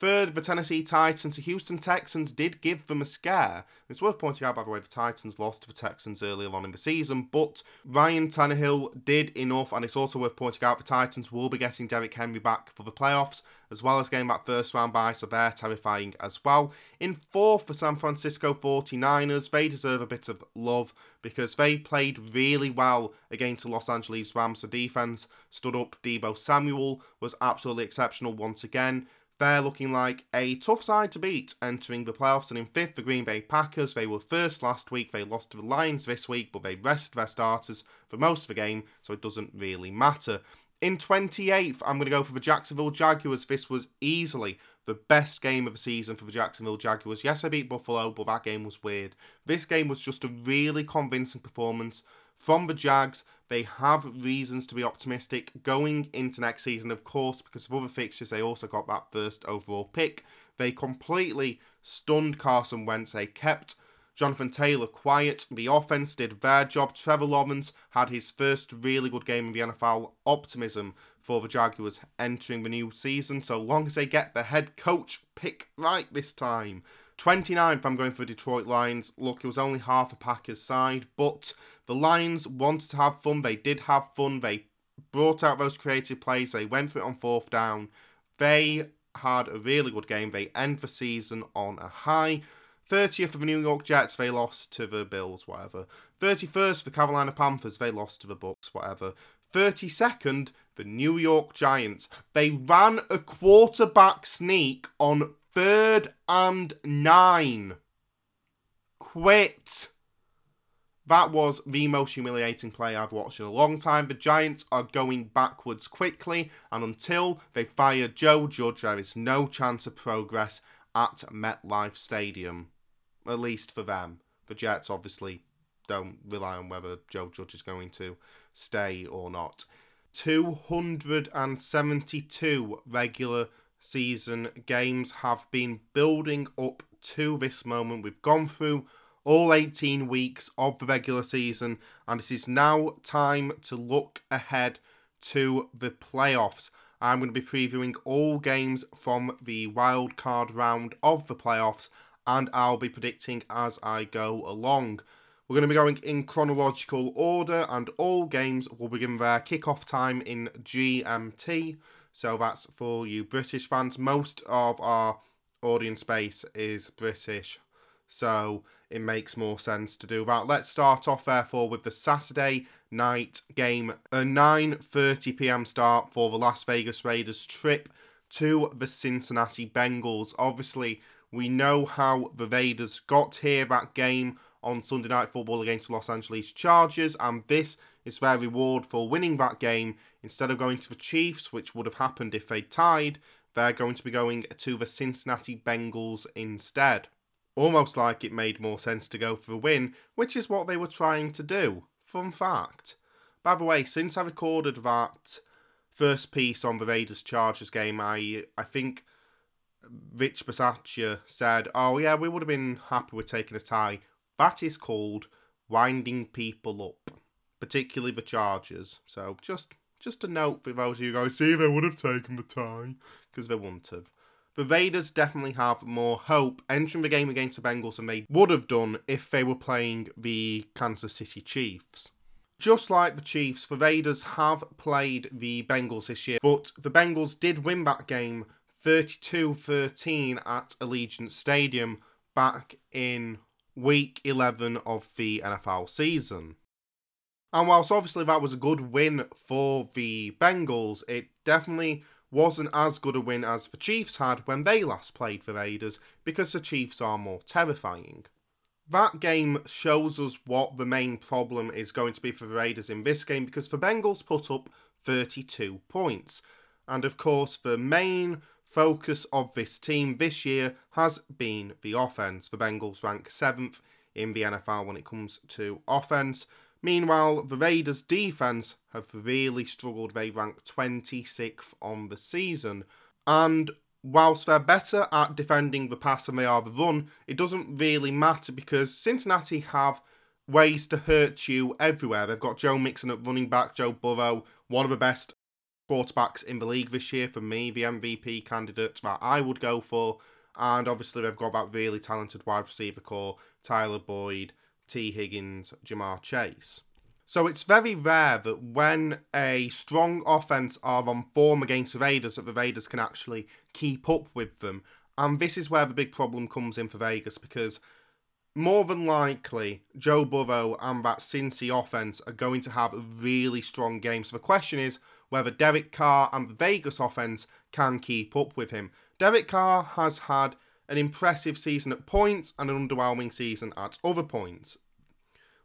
Third, the Tennessee Titans. The Houston Texans did give them a scare. It's worth pointing out, by the way, the Titans lost to the Texans earlier on in the season, but Ryan Tannehill did enough, and it's also worth pointing out the Titans will be getting Derrick Henry back for the playoffs, as well as getting that first round bye, so they're terrifying as well. In fourth, the San Francisco 49ers. They deserve a bit of love because they played really well against the Los Angeles Rams. The defense stood up. Deebo Samuel was absolutely exceptional once again. They're looking like a tough side to beat entering the playoffs. And in fifth, the Green Bay Packers. They were first last week. They lost to the Lions this week, but they rested their starters for most of the game, so it doesn't really matter. In 28th, I'm going to go for the Jacksonville Jaguars. This was easily the best game of the season for the Jacksonville Jaguars. Yes, they beat Buffalo, but that game was weird. This game was just a really convincing performance from the Jags. They have reasons to be optimistic going into next season, of course, because of other fixtures. They also got that first overall pick. They completely stunned Carson Wentz. They kept Jonathan Taylor quiet. The offense did their job. Trevor Lawrence had his first really good game in the NFL. Optimism for the Jaguars entering the new season, so long as they get the head coach pick right this time. 29th, I'm going for the Detroit Lions. Look, it was only half a Packers side, but the Lions wanted to have fun. They did have fun. They brought out those creative plays. They went for it on fourth down. They had a really good game. They end the season on a high. 30th for the New York Jets. They lost to the Bills, whatever. 31st for Carolina Panthers. They lost to the Bucks, whatever. 32nd, the New York Giants. They ran a quarterback sneak on 3rd and 9. Quit. That was the most humiliating play I've watched in a long time. The Giants are going backwards quickly, and until they fire Joe Judge, there is no chance of progress at MetLife Stadium. At least for them. The Jets obviously don't rely on whether Joe Judge is going to stay or not. 272 regular season games have been building up to this moment. We've gone through all 18 weeks of the regular season, and it is now time to look ahead to the playoffs. I'm going to be previewing all games from the wildcard round of the playoffs, and I'll be predicting as I go along. We're going to be going in chronological order, and all games will be given their kickoff time in GMT. So that's for you British fans. Most of our audience base is British, so it makes more sense to do that. Let's start off, therefore, with the Saturday night game. A 9:30 p.m. start for the Las Vegas Raiders trip to the Cincinnati Bengals. Obviously, we know how the Raiders got here. That game on Sunday Night Football against the Los Angeles Chargers, and this is their reward for winning that game. Instead of going to the Chiefs, which would have happened if they tied, they're going to be going to the Cincinnati Bengals instead. Almost like it made more sense to go for the win, which is what they were trying to do. Fun fact. By the way, since I recorded that first piece on the Raiders-Chargers game, I think Rich Bisaccia said, "Oh yeah, we would have been happy with taking a tie." That is called winding people up, particularly the Chargers. So just a note for those of you guys, see, they would have taken the tie, because they wouldn't have. The Raiders definitely have more hope entering the game against the Bengals than they would have done if they were playing the Kansas City Chiefs. Just like the Chiefs, the Raiders have played the Bengals this year, but the Bengals did win that game 32-13 at Allegiant Stadium back in Week 11 of the NFL season. And whilst obviously that was a good win for the Bengals, it definitely wasn't as good a win as the Chiefs had when they last played the Raiders, because the Chiefs are more terrifying. That game shows us what the main problem is going to be for the Raiders in this game, because the Bengals put up 32 points. And of course, the main focus of this team this year has been the offense. The Bengals rank 7th in the NFL when it comes to offense. Meanwhile, the Raiders' defense have really struggled. They rank 26th on the season. And whilst they're better at defending the pass than they are the run, it doesn't really matter because Cincinnati have ways to hurt you everywhere. They've got Joe Mixon at running back, Joe Burrow, one of the best quarterbacks in the league this year for me, the MVP candidate that I would go for. And obviously they've got that really talented wide receiver core, Tyler Boyd, T. Higgins, Jamar Chase. So it's very rare that when a strong offense are on form against the Raiders, that the Raiders can actually keep up with them. And this is where the big problem comes in for Vegas, because more than likely, Joe Burrow and that Cincy offense are going to have a really strong game. So the question is whether Derek Carr and the Vegas offense can keep up with him. Derek Carr has had an impressive season at points and an underwhelming season at other points.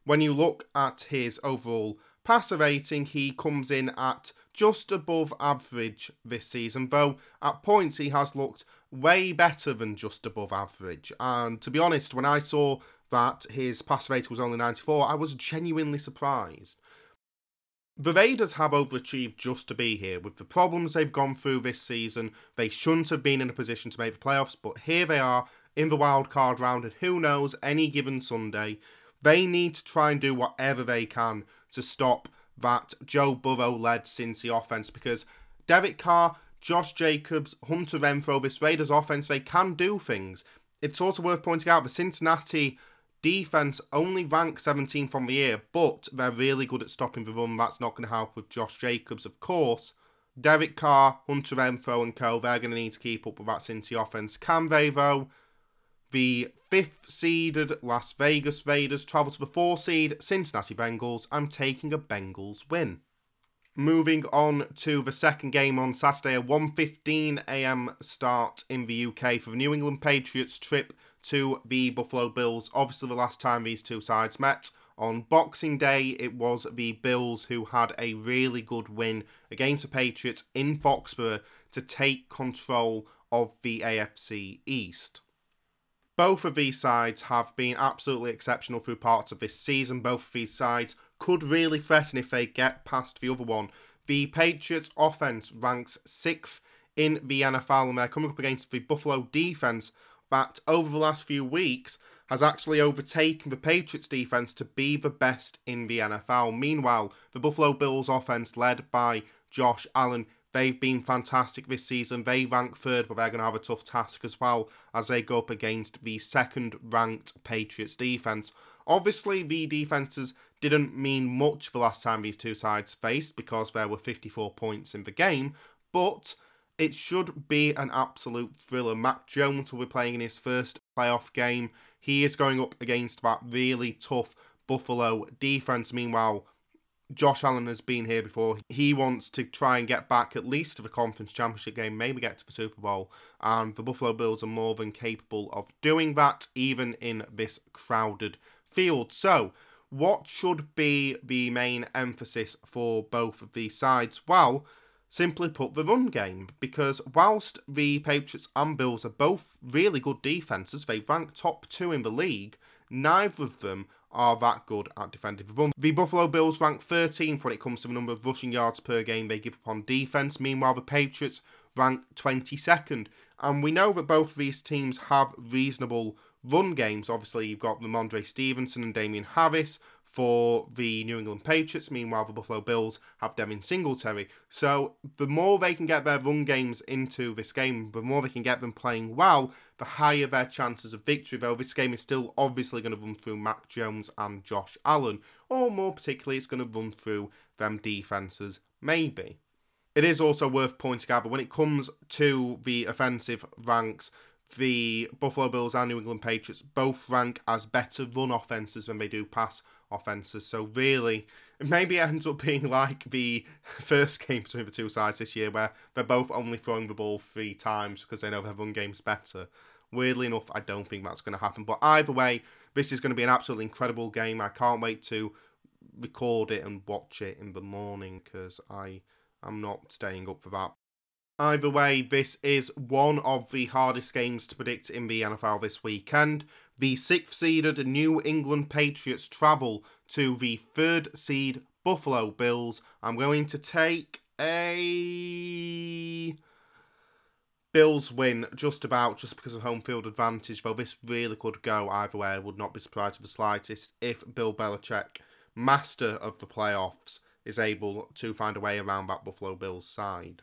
When you look at his overall passer rating, he comes in at just above average this season, though at points he has looked way better than just above average. And to be honest, when I saw that his passer rating was only 94, I was genuinely surprised. The Raiders have overachieved just to be here. With the problems they've gone through this season, they shouldn't have been in a position to make the playoffs, but here they are in the wild card round, and who knows, any given Sunday, they need to try and do whatever they can to stop that Joe Burrow-led Cincy offense, because Derek Carr, Josh Jacobs, Hunter Renfrow, this Raiders offense, they can do things. It's also worth pointing out the Cincinnati defense only ranked 17th on the year, but they're really good at stopping the run. That's not going to help with Josh Jacobs, of course. Derek Carr, Hunter Renfrow and co, they're going to need to keep up with that Cincy offense. Can they, though? The 5th-seeded Las Vegas Raiders travel to the 4th-seed Cincinnati Bengals. I'm taking a Bengals win. Moving on to the second game on Saturday, a 1:15 a.m. start in the UK for the New England Patriots trip to the Buffalo Bills. Obviously, the last time these two sides met on Boxing Day, it was the Bills who had a really good win against the Patriots in Foxborough to take control of the AFC East. Both of these sides have been absolutely exceptional through parts of this season. Both of these sides could really threaten if they get past the other one. The Patriots offense ranks 6th in the NFL, and they're coming up against the Buffalo defense that over the last few weeks has actually overtaken the Patriots defense to be the best in the NFL. Meanwhile, the Buffalo Bills offense led by Josh Allen, they've been fantastic this season. They rank 3rd, but they're going to have a tough task as well as they go up against the 2nd-ranked Patriots defense. Obviously, the defenses didn't mean much the last time these two sides faced because there were 54 points in the game, but it should be an absolute thriller. Mac Jones will be playing in his first playoff game. He is going up against that really tough Buffalo defense. Meanwhile, Josh Allen has been here before. He wants to try and get back at least to the conference championship game, maybe get to the Super Bowl. And the Buffalo Bills are more than capable of doing that, even in this crowded field. So, what should be the main emphasis for both of these sides? Well, simply put, the run game, because whilst the Patriots and Bills are both really good defences, they rank top 2 in the league, neither of them are that good at defending the run. The Buffalo Bills rank 13th when it comes to the number of rushing yards per game they give up on defence. Meanwhile, the Patriots rank 22nd. And we know that both of these teams have reasonable run games. Obviously, you've got Ramondre Stevenson and Damian Harris for the New England Patriots. Meanwhile, the Buffalo Bills have Devin Singletary. So the more they can get their run games into this game, the more they can get them playing well, the higher their chances of victory. Though this game is still obviously going to run through Mac Jones and Josh Allen, or more particularly, it's going to run through them defenses, maybe. It is also worth pointing out that when it comes to the offensive ranks, the Buffalo Bills and New England Patriots both rank as better run offenses than they do pass offenses. So really, maybe it ends up being like the first game between the two sides this year where they're both only throwing the ball 3 times because they know their run game's better. Weirdly enough, I don't think that's going to happen. But either way, this is going to be an absolutely incredible game. I can't wait to record it and watch it in the morning because I'm not staying up for that. Either way, this is one of the hardest games to predict in the NFL this weekend. the 6th-seeded New England Patriots travel to the 3rd-seed Buffalo Bills. I'm going to take a Bills win just because of home field advantage, though this really could go either way. I would not be surprised in the slightest if Bill Belichick, master of the playoffs, is able to find a way around that Buffalo Bills side.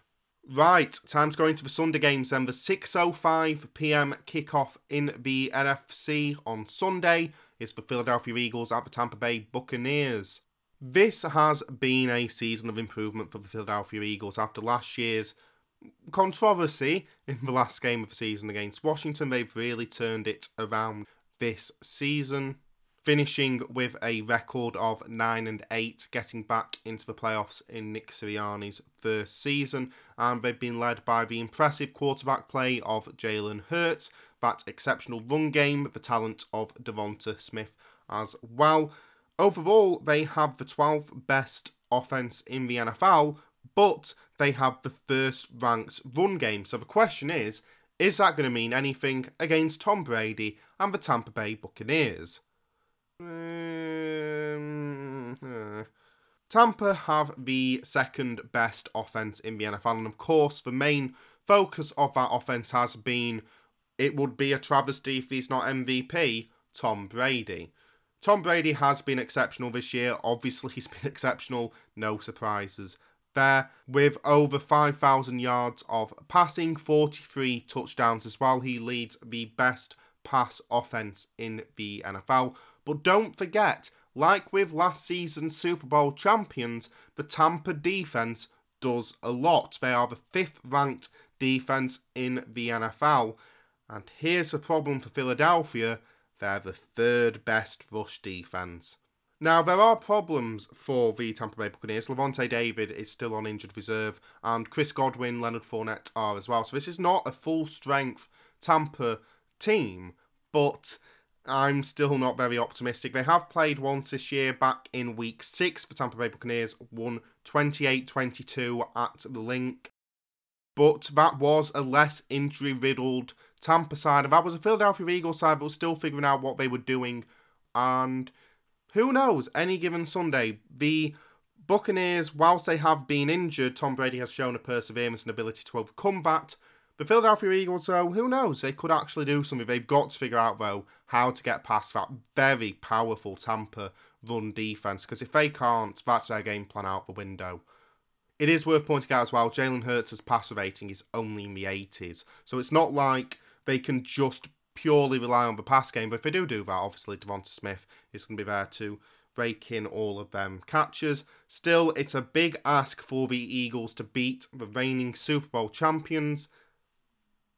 Right, time to go into the Sunday games then. The 6:05 p.m. kickoff in the NFC on Sunday is the Philadelphia Eagles at the Tampa Bay Buccaneers. This has been a season of improvement for the Philadelphia Eagles after last year's controversy in the last game of the season against Washington. They've really turned it around this season, finishing with a record of 9-8, getting back into the playoffs in Nick Sirianni's first season. And they've been led by the impressive quarterback play of Jalen Hurts, that exceptional run game, the talent of Devonta Smith as well. Overall, they have the 12th best offense in the NFL, but they have the first ranked run game. So the question is that going to mean anything against Tom Brady and the Tampa Bay Buccaneers? Tampa have the 2nd best offense in the NFL, and of course the main focus of that offense has been, it would be a travesty if he's not MVP, Tom Brady. Tom Brady has been exceptional this year. Obviously he's been exceptional, no surprises there, with over 5,000 yards of passing, 43 touchdowns as well. He leads the best pass offense in the NFL. But don't forget, like with last season's Super Bowl champions, the Tampa defense does a lot. They are the 5th ranked defense in the NFL. And here's the problem for Philadelphia, they're the 3rd best rush defense. Now, there are problems for the Tampa Bay Buccaneers. Levante David is still on injured reserve, and Chris Godwin, Leonard Fournette are as well. So this is not a full-strength Tampa team, but I'm still not very optimistic. They have played once this year, back in Week 6. The Tampa Bay Buccaneers won 28-22 at the Link. But that was a less injury-riddled Tampa side, and that was a Philadelphia Eagles side that was still figuring out what they were doing. And who knows, any given Sunday, the Buccaneers, whilst they have been injured, Tom Brady has shown a perseverance and ability to overcome that. The Philadelphia Eagles, though, who knows? They could actually do something. They've got to figure out, though, how to get past that very powerful Tampa run defense, because if they can't, that's their game plan out the window. It is worth pointing out as well, Jalen Hurts' passer rating is only in the 80s, so it's not like they can just purely rely on the pass game. But if they do that, obviously Devonta Smith is going to be there to rake in all of them catches. Still, it's a big ask for the Eagles to beat the reigning Super Bowl champions.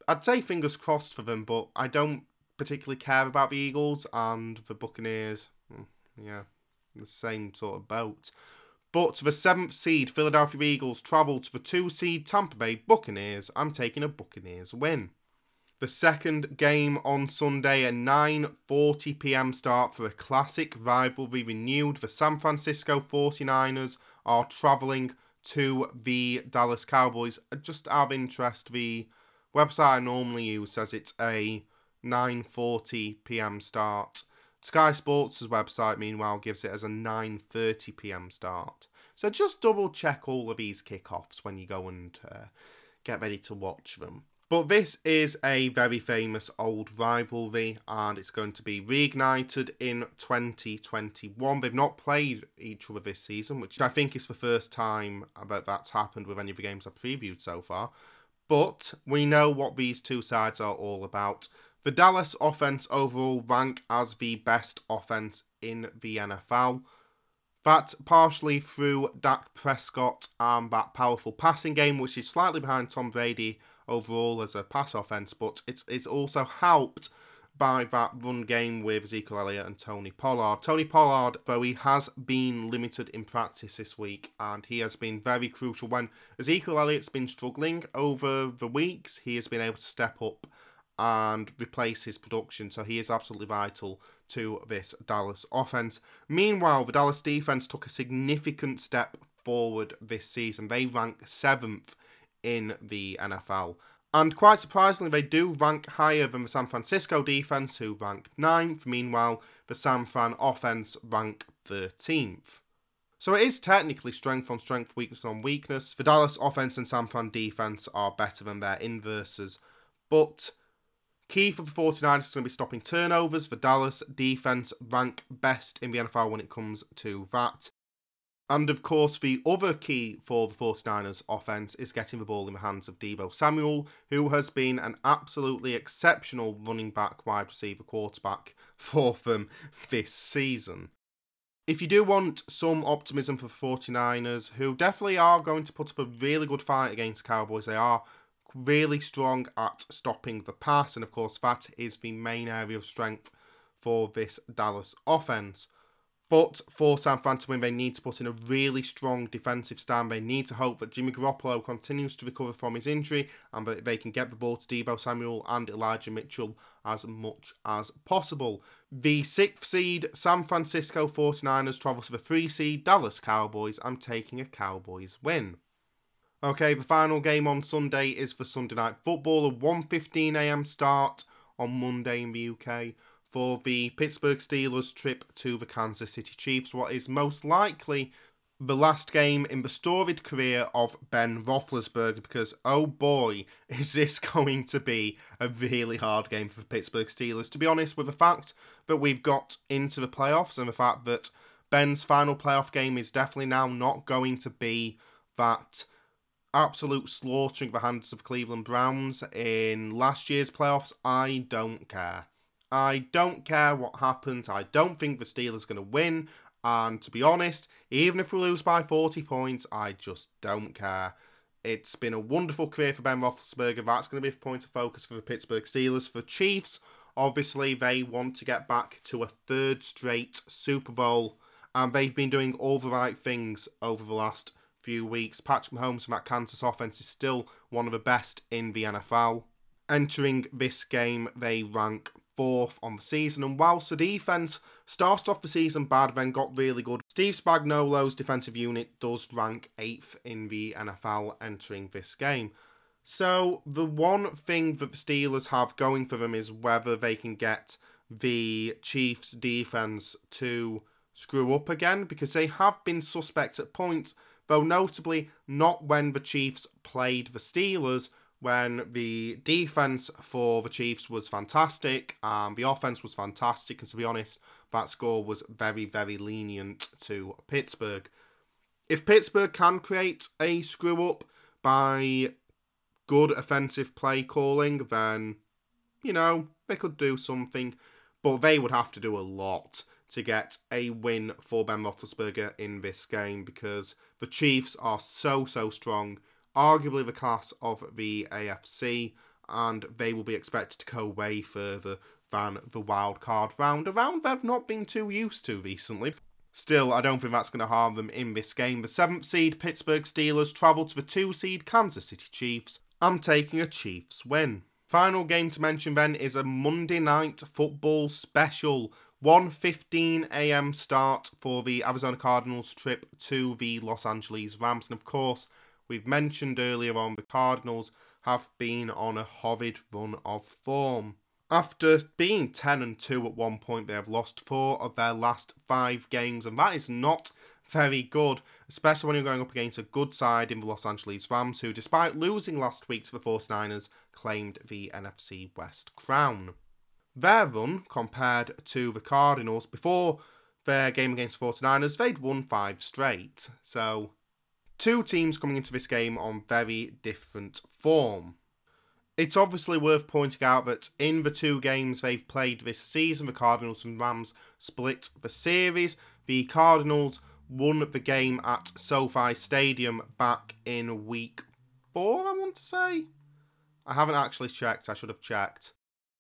I'd say fingers crossed for them, but I don't particularly care about the Eagles and the Buccaneers. Yeah, the same sort of boat. But the 7th seed Philadelphia Eagles travel to the 2 seed Tampa Bay Buccaneers. I'm taking a Buccaneers win. The 2nd game on Sunday, a 9:40 p.m. start for a classic rivalry renewed. The San Francisco 49ers are travelling to the Dallas Cowboys. Just out of interest, the website I normally use says it's a 9:40 p.m. start. Sky Sports' website, meanwhile, gives it as a 9:30 p.m. start. So just double check all of these kickoffs when you go and get ready to watch them. But this is a very famous old rivalry, and it's going to be reignited in 2021. They've not played each other this season, which I think is the first time that that's happened with any of the games I've previewed so far. But we know what these two sides are all about. The Dallas offense overall rank as the best offense in the NFL. That partially through Dak Prescott and that powerful passing game, which is slightly behind Tom Brady overall as a pass offense, but it's also helped by that run game with Ezekiel Elliott and Tony Pollard. Tony Pollard, though, he has been limited in practice this week, and he has been very crucial. When Ezekiel Elliott's been struggling over the weeks, he has been able to step up and replace his production, so he is absolutely vital to this Dallas offense. Meanwhile, the Dallas defense took a significant step forward this season. They rank 7th in the NFL. And quite surprisingly, they do rank higher than the San Francisco defense, who rank 9th. Meanwhile, the San Fran offense rank 13th. So it is technically strength on strength, weakness on weakness. The Dallas offense and San Fran defense are better than their inverses. But key for the 49ers is going to be stopping turnovers. The Dallas defense rank best in the NFL when it comes to that. And of course, the other key for the 49ers offense is getting the ball in the hands of Deebo Samuel, who has been an absolutely exceptional running back, wide receiver, quarterback for them this season. If you do want some optimism for the 49ers, who definitely are going to put up a really good fight against the Cowboys, they are really strong at stopping the pass, and of course that is the main area of strength for this Dallas offense. But for San Fran to win, they need to put in a really strong defensive stand. They need to hope that Jimmy Garoppolo continues to recover from his injury and that they can get the ball to Deebo Samuel and Elijah Mitchell as much as possible. The 6th seed San Francisco 49ers travels to the 3 seed Dallas Cowboys. I'm taking a Cowboys win. Okay, the final game on Sunday is for Sunday Night Football, a 1:15am start on Monday in the UK. For the Pittsburgh Steelers' trip to the Kansas City Chiefs, what is most likely the last game in the storied career of Ben Roethlisberger, because, oh boy, is this going to be a really hard game for the Pittsburgh Steelers. To be honest, with the fact that we've got into the playoffs and the fact that Ben's final playoff game is definitely now not going to be that absolute slaughtering of the hands of Cleveland Browns in last year's playoffs, I don't care. I don't care what happens. I don't think the Steelers are going to win. And to be honest, even if we lose by 40 points, I just don't care. It's been a wonderful career for Ben Roethlisberger. That's going to be the point of focus for the Pittsburgh Steelers. For Chiefs, obviously, they want to get back to a 3rd straight Super Bowl. And they've been doing all the right things over the last few weeks. Patrick Mahomes from that Kansas offense is still one of the best in the NFL. Entering this game, they rank 4th on the season, and whilst the defence started off the season bad, then got really good, Steve Spagnuolo's defensive unit does rank 8th in the NFL entering this game. So the one thing that the Steelers have going for them is whether they can get the Chiefs defence to screw up again, because they have been suspect at points, though notably not when the Chiefs played the Steelers, when the defense for the Chiefs was fantastic and the offense was fantastic. And to be honest, that score was very, very lenient to Pittsburgh. If Pittsburgh can create a screw-up by good offensive play calling, then, you know, they could do something. But they would have to do a lot to get a win for Ben Roethlisberger in this game, because the Chiefs are so, so strong. Arguably the class of the AFC, and they will be expected to go way further than the wild card round, a round they've not been too used to recently. Still, I don't think that's going to harm them in this game. The 7th seed Pittsburgh Steelers travel to the 2 seed Kansas City Chiefs. I'm taking a Chiefs win. Final game to mention then is a Monday Night Football special, 1:15am start for the Arizona Cardinals trip to the Los Angeles Rams, and of course, we've mentioned earlier on, the Cardinals have been on a horrid run of form. After being 10-2 at one point, they have lost 4 of their last 5 games, and that is not very good, especially when you're going up against a good side in the Los Angeles Rams, who, despite losing last week to the 49ers, claimed the NFC West crown. Their run, compared to the Cardinals, before their game against the 49ers, they'd won 5 straight, so two teams coming into this game on very different form. It's obviously worth pointing out that in the 2 games they've played this season, the Cardinals and Rams split the series. The Cardinals won the game at SoFi Stadium back in week 4, I want to say. I haven't actually checked, I should have checked.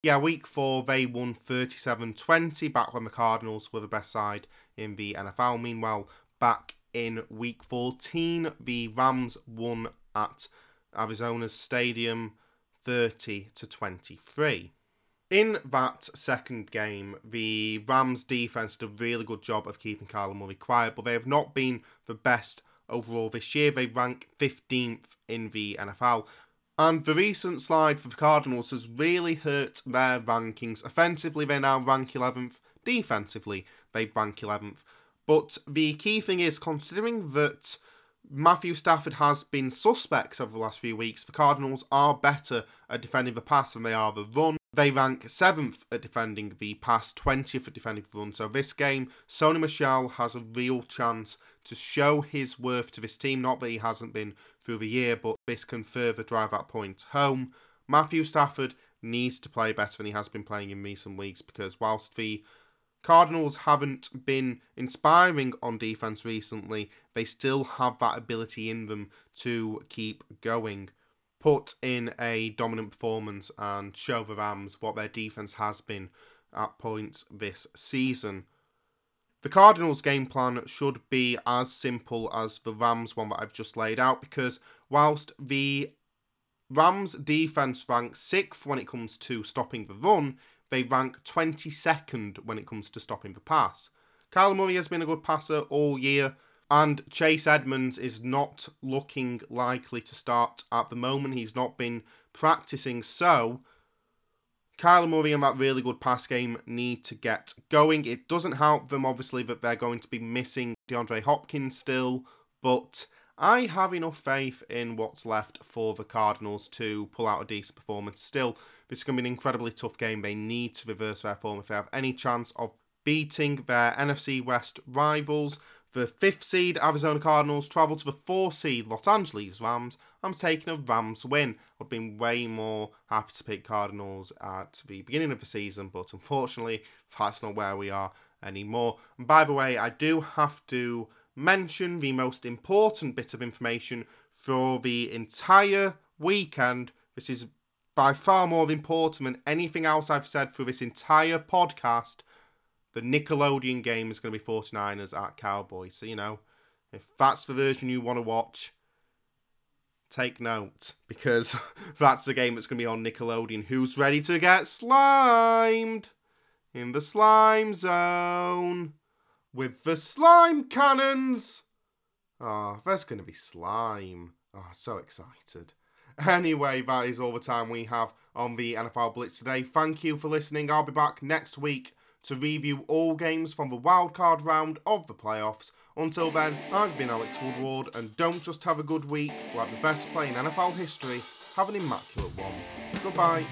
Yeah, week 4 they won 37-20, back when the Cardinals were the best side in the NFL. Meanwhile, back in week 14, the Rams won at Arizona's stadium 30-23. In that 2nd game, the Rams defense did a really good job of keeping Kyler Murray quiet, but they have not been the best overall this year. They rank 15th in the NFL. And the recent slide for the Cardinals has really hurt their rankings. Offensively, they now rank 11th. Defensively, they rank 11th. But the key thing is, considering that Matthew Stafford has been suspect over the last few weeks, the Cardinals are better at defending the pass than they are the run. They rank 7th at defending the pass, 20th at defending the run. So this game, Sony Michel has a real chance to show his worth to this team. Not that he hasn't been through the year, but this can further drive that point home. Matthew Stafford needs to play better than he has been playing in recent weeks, because whilst the Cardinals haven't been inspiring on defense recently, they still have that ability in them to keep going, put in a dominant performance and show the Rams what their defense has been at points this season. The Cardinals' game plan should be as simple as the Rams' one that I've just laid out, because whilst the Rams' defense ranks 6th when it comes to stopping the run, they rank 22nd when it comes to stopping the pass. Kyler Murray has been a good passer all year, and Chase Edmonds is not looking likely to start at the moment. He's not been practicing, so Kyler Murray and that really good pass game need to get going. It doesn't help them, obviously, that they're going to be missing DeAndre Hopkins still, but I have enough faith in what's left for the Cardinals to pull out a decent performance. Still, this is going to be an incredibly tough game. They need to reverse their form if they have any chance of beating their NFC West rivals. The 5th seed Arizona Cardinals travel to the 4th seed Los Angeles Rams. I'm taking a Rams win. I've been way more happy to pick Cardinals at the beginning of the season, but unfortunately, that's not where we are anymore. And by the way, I do have to mention the most important bit of information for the entire weekend. This is by far more important than anything else I've said through this entire podcast. The Nickelodeon game is going to be 49ers at Cowboys. So, you know, if that's the version you want to watch, take note, because that's the game that's going to be on Nickelodeon. Who's ready to get slimed in the slime zone? With the slime cannons! Oh, there's going to be slime. Oh, so excited. Anyway, that is all the time we have on the NFL Blitz today. Thank you for listening. I'll be back next week to review all games from the wildcard round of the playoffs. Until then, I've been Alex Woodward, and don't just have a good week, we'll have the best play in NFL history. Have an immaculate one. Goodbye.